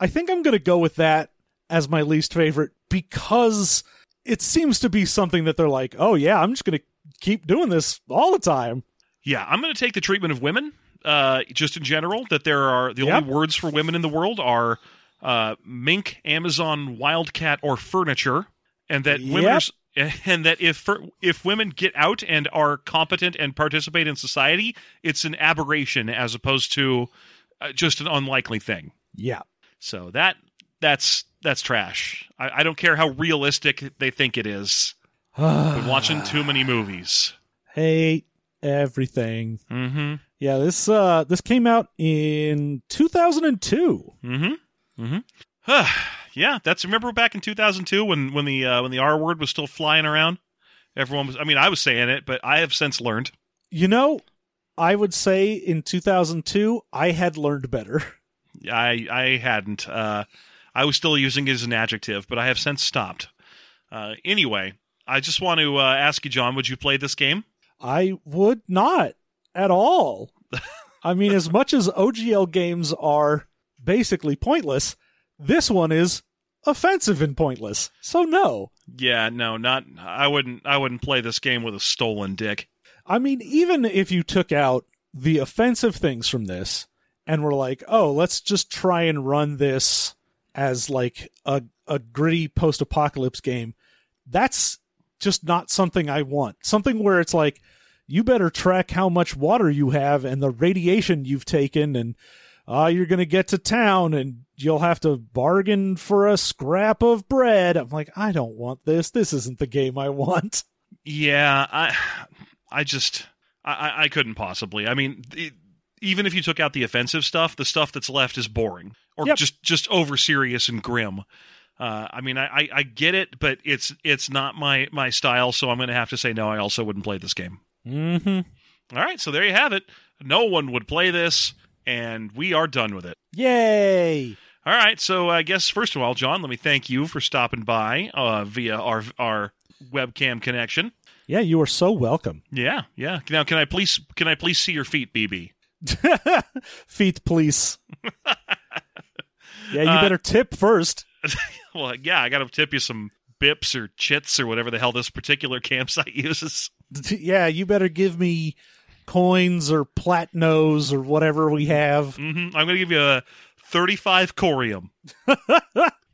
I think I'm going to go with that as my least favorite because it seems to be something that they're like, oh, yeah, I'm just going to keep doing this all the time. Yeah, I'm going to take the treatment of women. Uh, just in general, that there are the yep. only words for women in the world are uh, mink, Amazon, wildcat, or furniture, and that yep. women are, and that if if women get out and are competent and participate in society, it's an aberration as opposed to uh, just an unlikely thing. Yeah. So that that's that's trash. I, I don't care how realistic they think it is. Been watching too many movies. Hate everything. Mm-hmm. Yeah, this uh, this came out in two thousand two. Mm-hmm. Mm-hmm. Huh. Yeah, that's remember back in two thousand two when when the uh, when the R word was still flying around. Everyone was. I mean, I was saying it, but I have since learned. You know, I would say in two thousand two, I had learned better. I I hadn't. Uh, I was still using it as an adjective, but I have since stopped. Uh, anyway, I just want to uh, ask you, John, would you play this game? I would not at all. I mean, as much as O G L games are basically pointless, this one is offensive and pointless. So no. Yeah, no, not. I wouldn't. I wouldn't play this game with a stolen dick. I mean, even if you took out the offensive things from this and were like, oh, let's just try and run this as like a a gritty post-apocalypse game, that's just not something I want. Something where it's like, you better track how much water you have and the radiation you've taken, and uh, you're going to get to town and you'll have to bargain for a scrap of bread. I'm like, I don't want this. This isn't the game I want. Yeah, I... I just, I, I couldn't possibly. I mean, it, even if you took out the offensive stuff, the stuff that's left is boring or yep. just, just over serious and grim. Uh, I mean, I, I, I get it, but it's it's not my, my style, so I'm going to have to say no, I also wouldn't play this game. Mm-hmm. All right, so there you have it. No one would play this, and we are done with it. Yay! All right, so I guess, first of all, John, let me thank you for stopping by uh, via our our webcam connection. Yeah, you are so welcome. Yeah, yeah. Now, can I please can I please see your feet, B B? Feet, please. Yeah, you uh, better tip first. Well, yeah, I got to tip you some bips or chits or whatever the hell this particular campsite uses. Yeah, you better give me coins or platinos or whatever we have. Mm-hmm. I'm going to give you a thirty-five corium.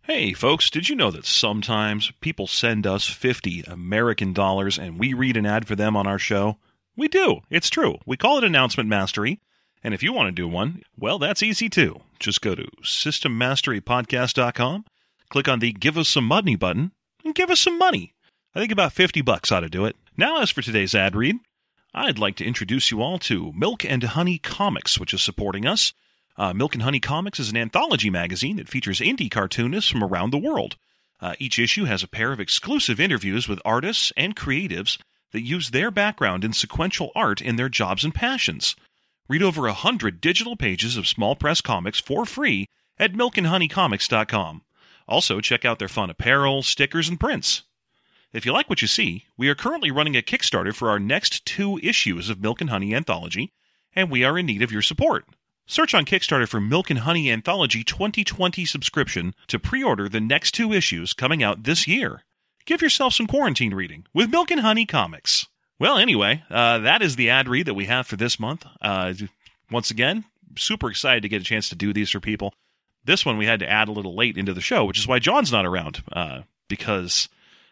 Hey, folks, did you know that sometimes people send us fifty American dollars and we read an ad for them on our show? We do. It's true. We call it Announcement Mastery. And if you want to do one, well, that's easy, too. Just go to system mastery podcast dot com, click on the Give Us Some Money button, and give us some money. I think about fifty bucks ought to do it. Now, as for today's ad read, I'd like to introduce you all to Milk and Honey Comics, which is supporting us. Uh, Milk and Honey Comics is an anthology magazine that features indie cartoonists from around the world. Uh, each issue has a pair of exclusive interviews with artists and creatives that use their background in sequential art in their jobs and passions. Read over one hundred digital pages of small press comics for free at milk and honey comics dot com. Also, check out their fun apparel, stickers, and prints. If you like what you see, we are currently running a Kickstarter for our next two issues of Milk and Honey Anthology, and we are in need of your support. Search on Kickstarter for Milk and Honey Anthology twenty twenty subscription to pre-order the next two issues coming out this year. Give yourself some quarantine reading with Milk and Honey Comics. Well, anyway, uh, that is the ad read that we have for this month. Uh, once again, super excited to get a chance to do these for people. This one we had to add a little late into the show, which is why John's not around, uh, because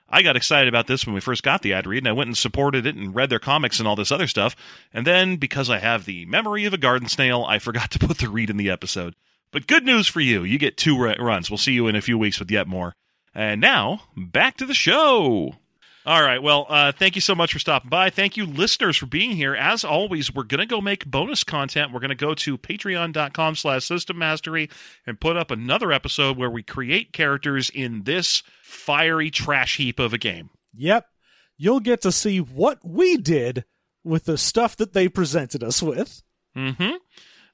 I got excited about this when we first got the ad read, and I went and supported it and read their comics and all this other stuff. And then, because I have the memory of a garden snail, I forgot to put the read in the episode. But good news for you. You get two runs. We'll see you in a few weeks with yet more. And now, back to the show. All right. Well, uh, thank you so much for stopping by. Thank you, listeners, for being here. As always, we're going to go make bonus content. We're going to go to patreon.com slash system mastery and put up another episode where we create characters in this fiery trash heap of a game. Yep. You'll get to see what we did with the stuff that they presented us with. Mm-hmm.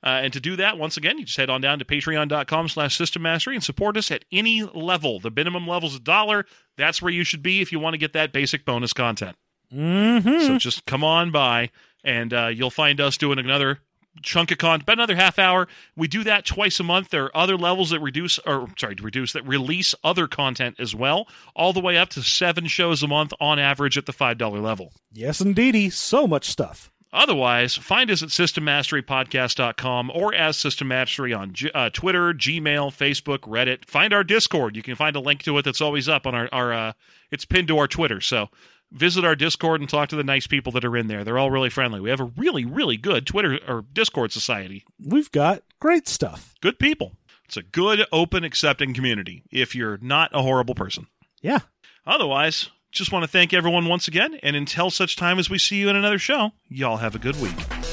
Uh, and to do that, once again, you just head on down to patreon.com slash system mastery and support us at any level. The minimum level's a dollar. That's where you should be if you want to get that basic bonus content. Mm-hmm. So just come on by, and uh, you'll find us doing another chunk of content, about another half hour. We do that twice a month. There are other levels that reduce, or sorry, reduce that release other content as well, all the way up to seven shows a month on average at the five dollar level. Yes, indeedy. So much stuff. Otherwise, find us at system mastery podcast dot com or as System Mastery on G- uh, Twitter, Gmail, Facebook, Reddit. Find our Discord. You can find a link to it that's always up on our, our uh, it's pinned to our Twitter. So visit our Discord and talk to the nice people that are in there. They're all really friendly. We have a really, really good Twitter or Discord society. We've got great stuff. Good people. It's a good, open, accepting community if you're not a horrible person. Yeah. Otherwise, Just want to thank everyone once again, and until such time as we see you in another show, y'all have a good week.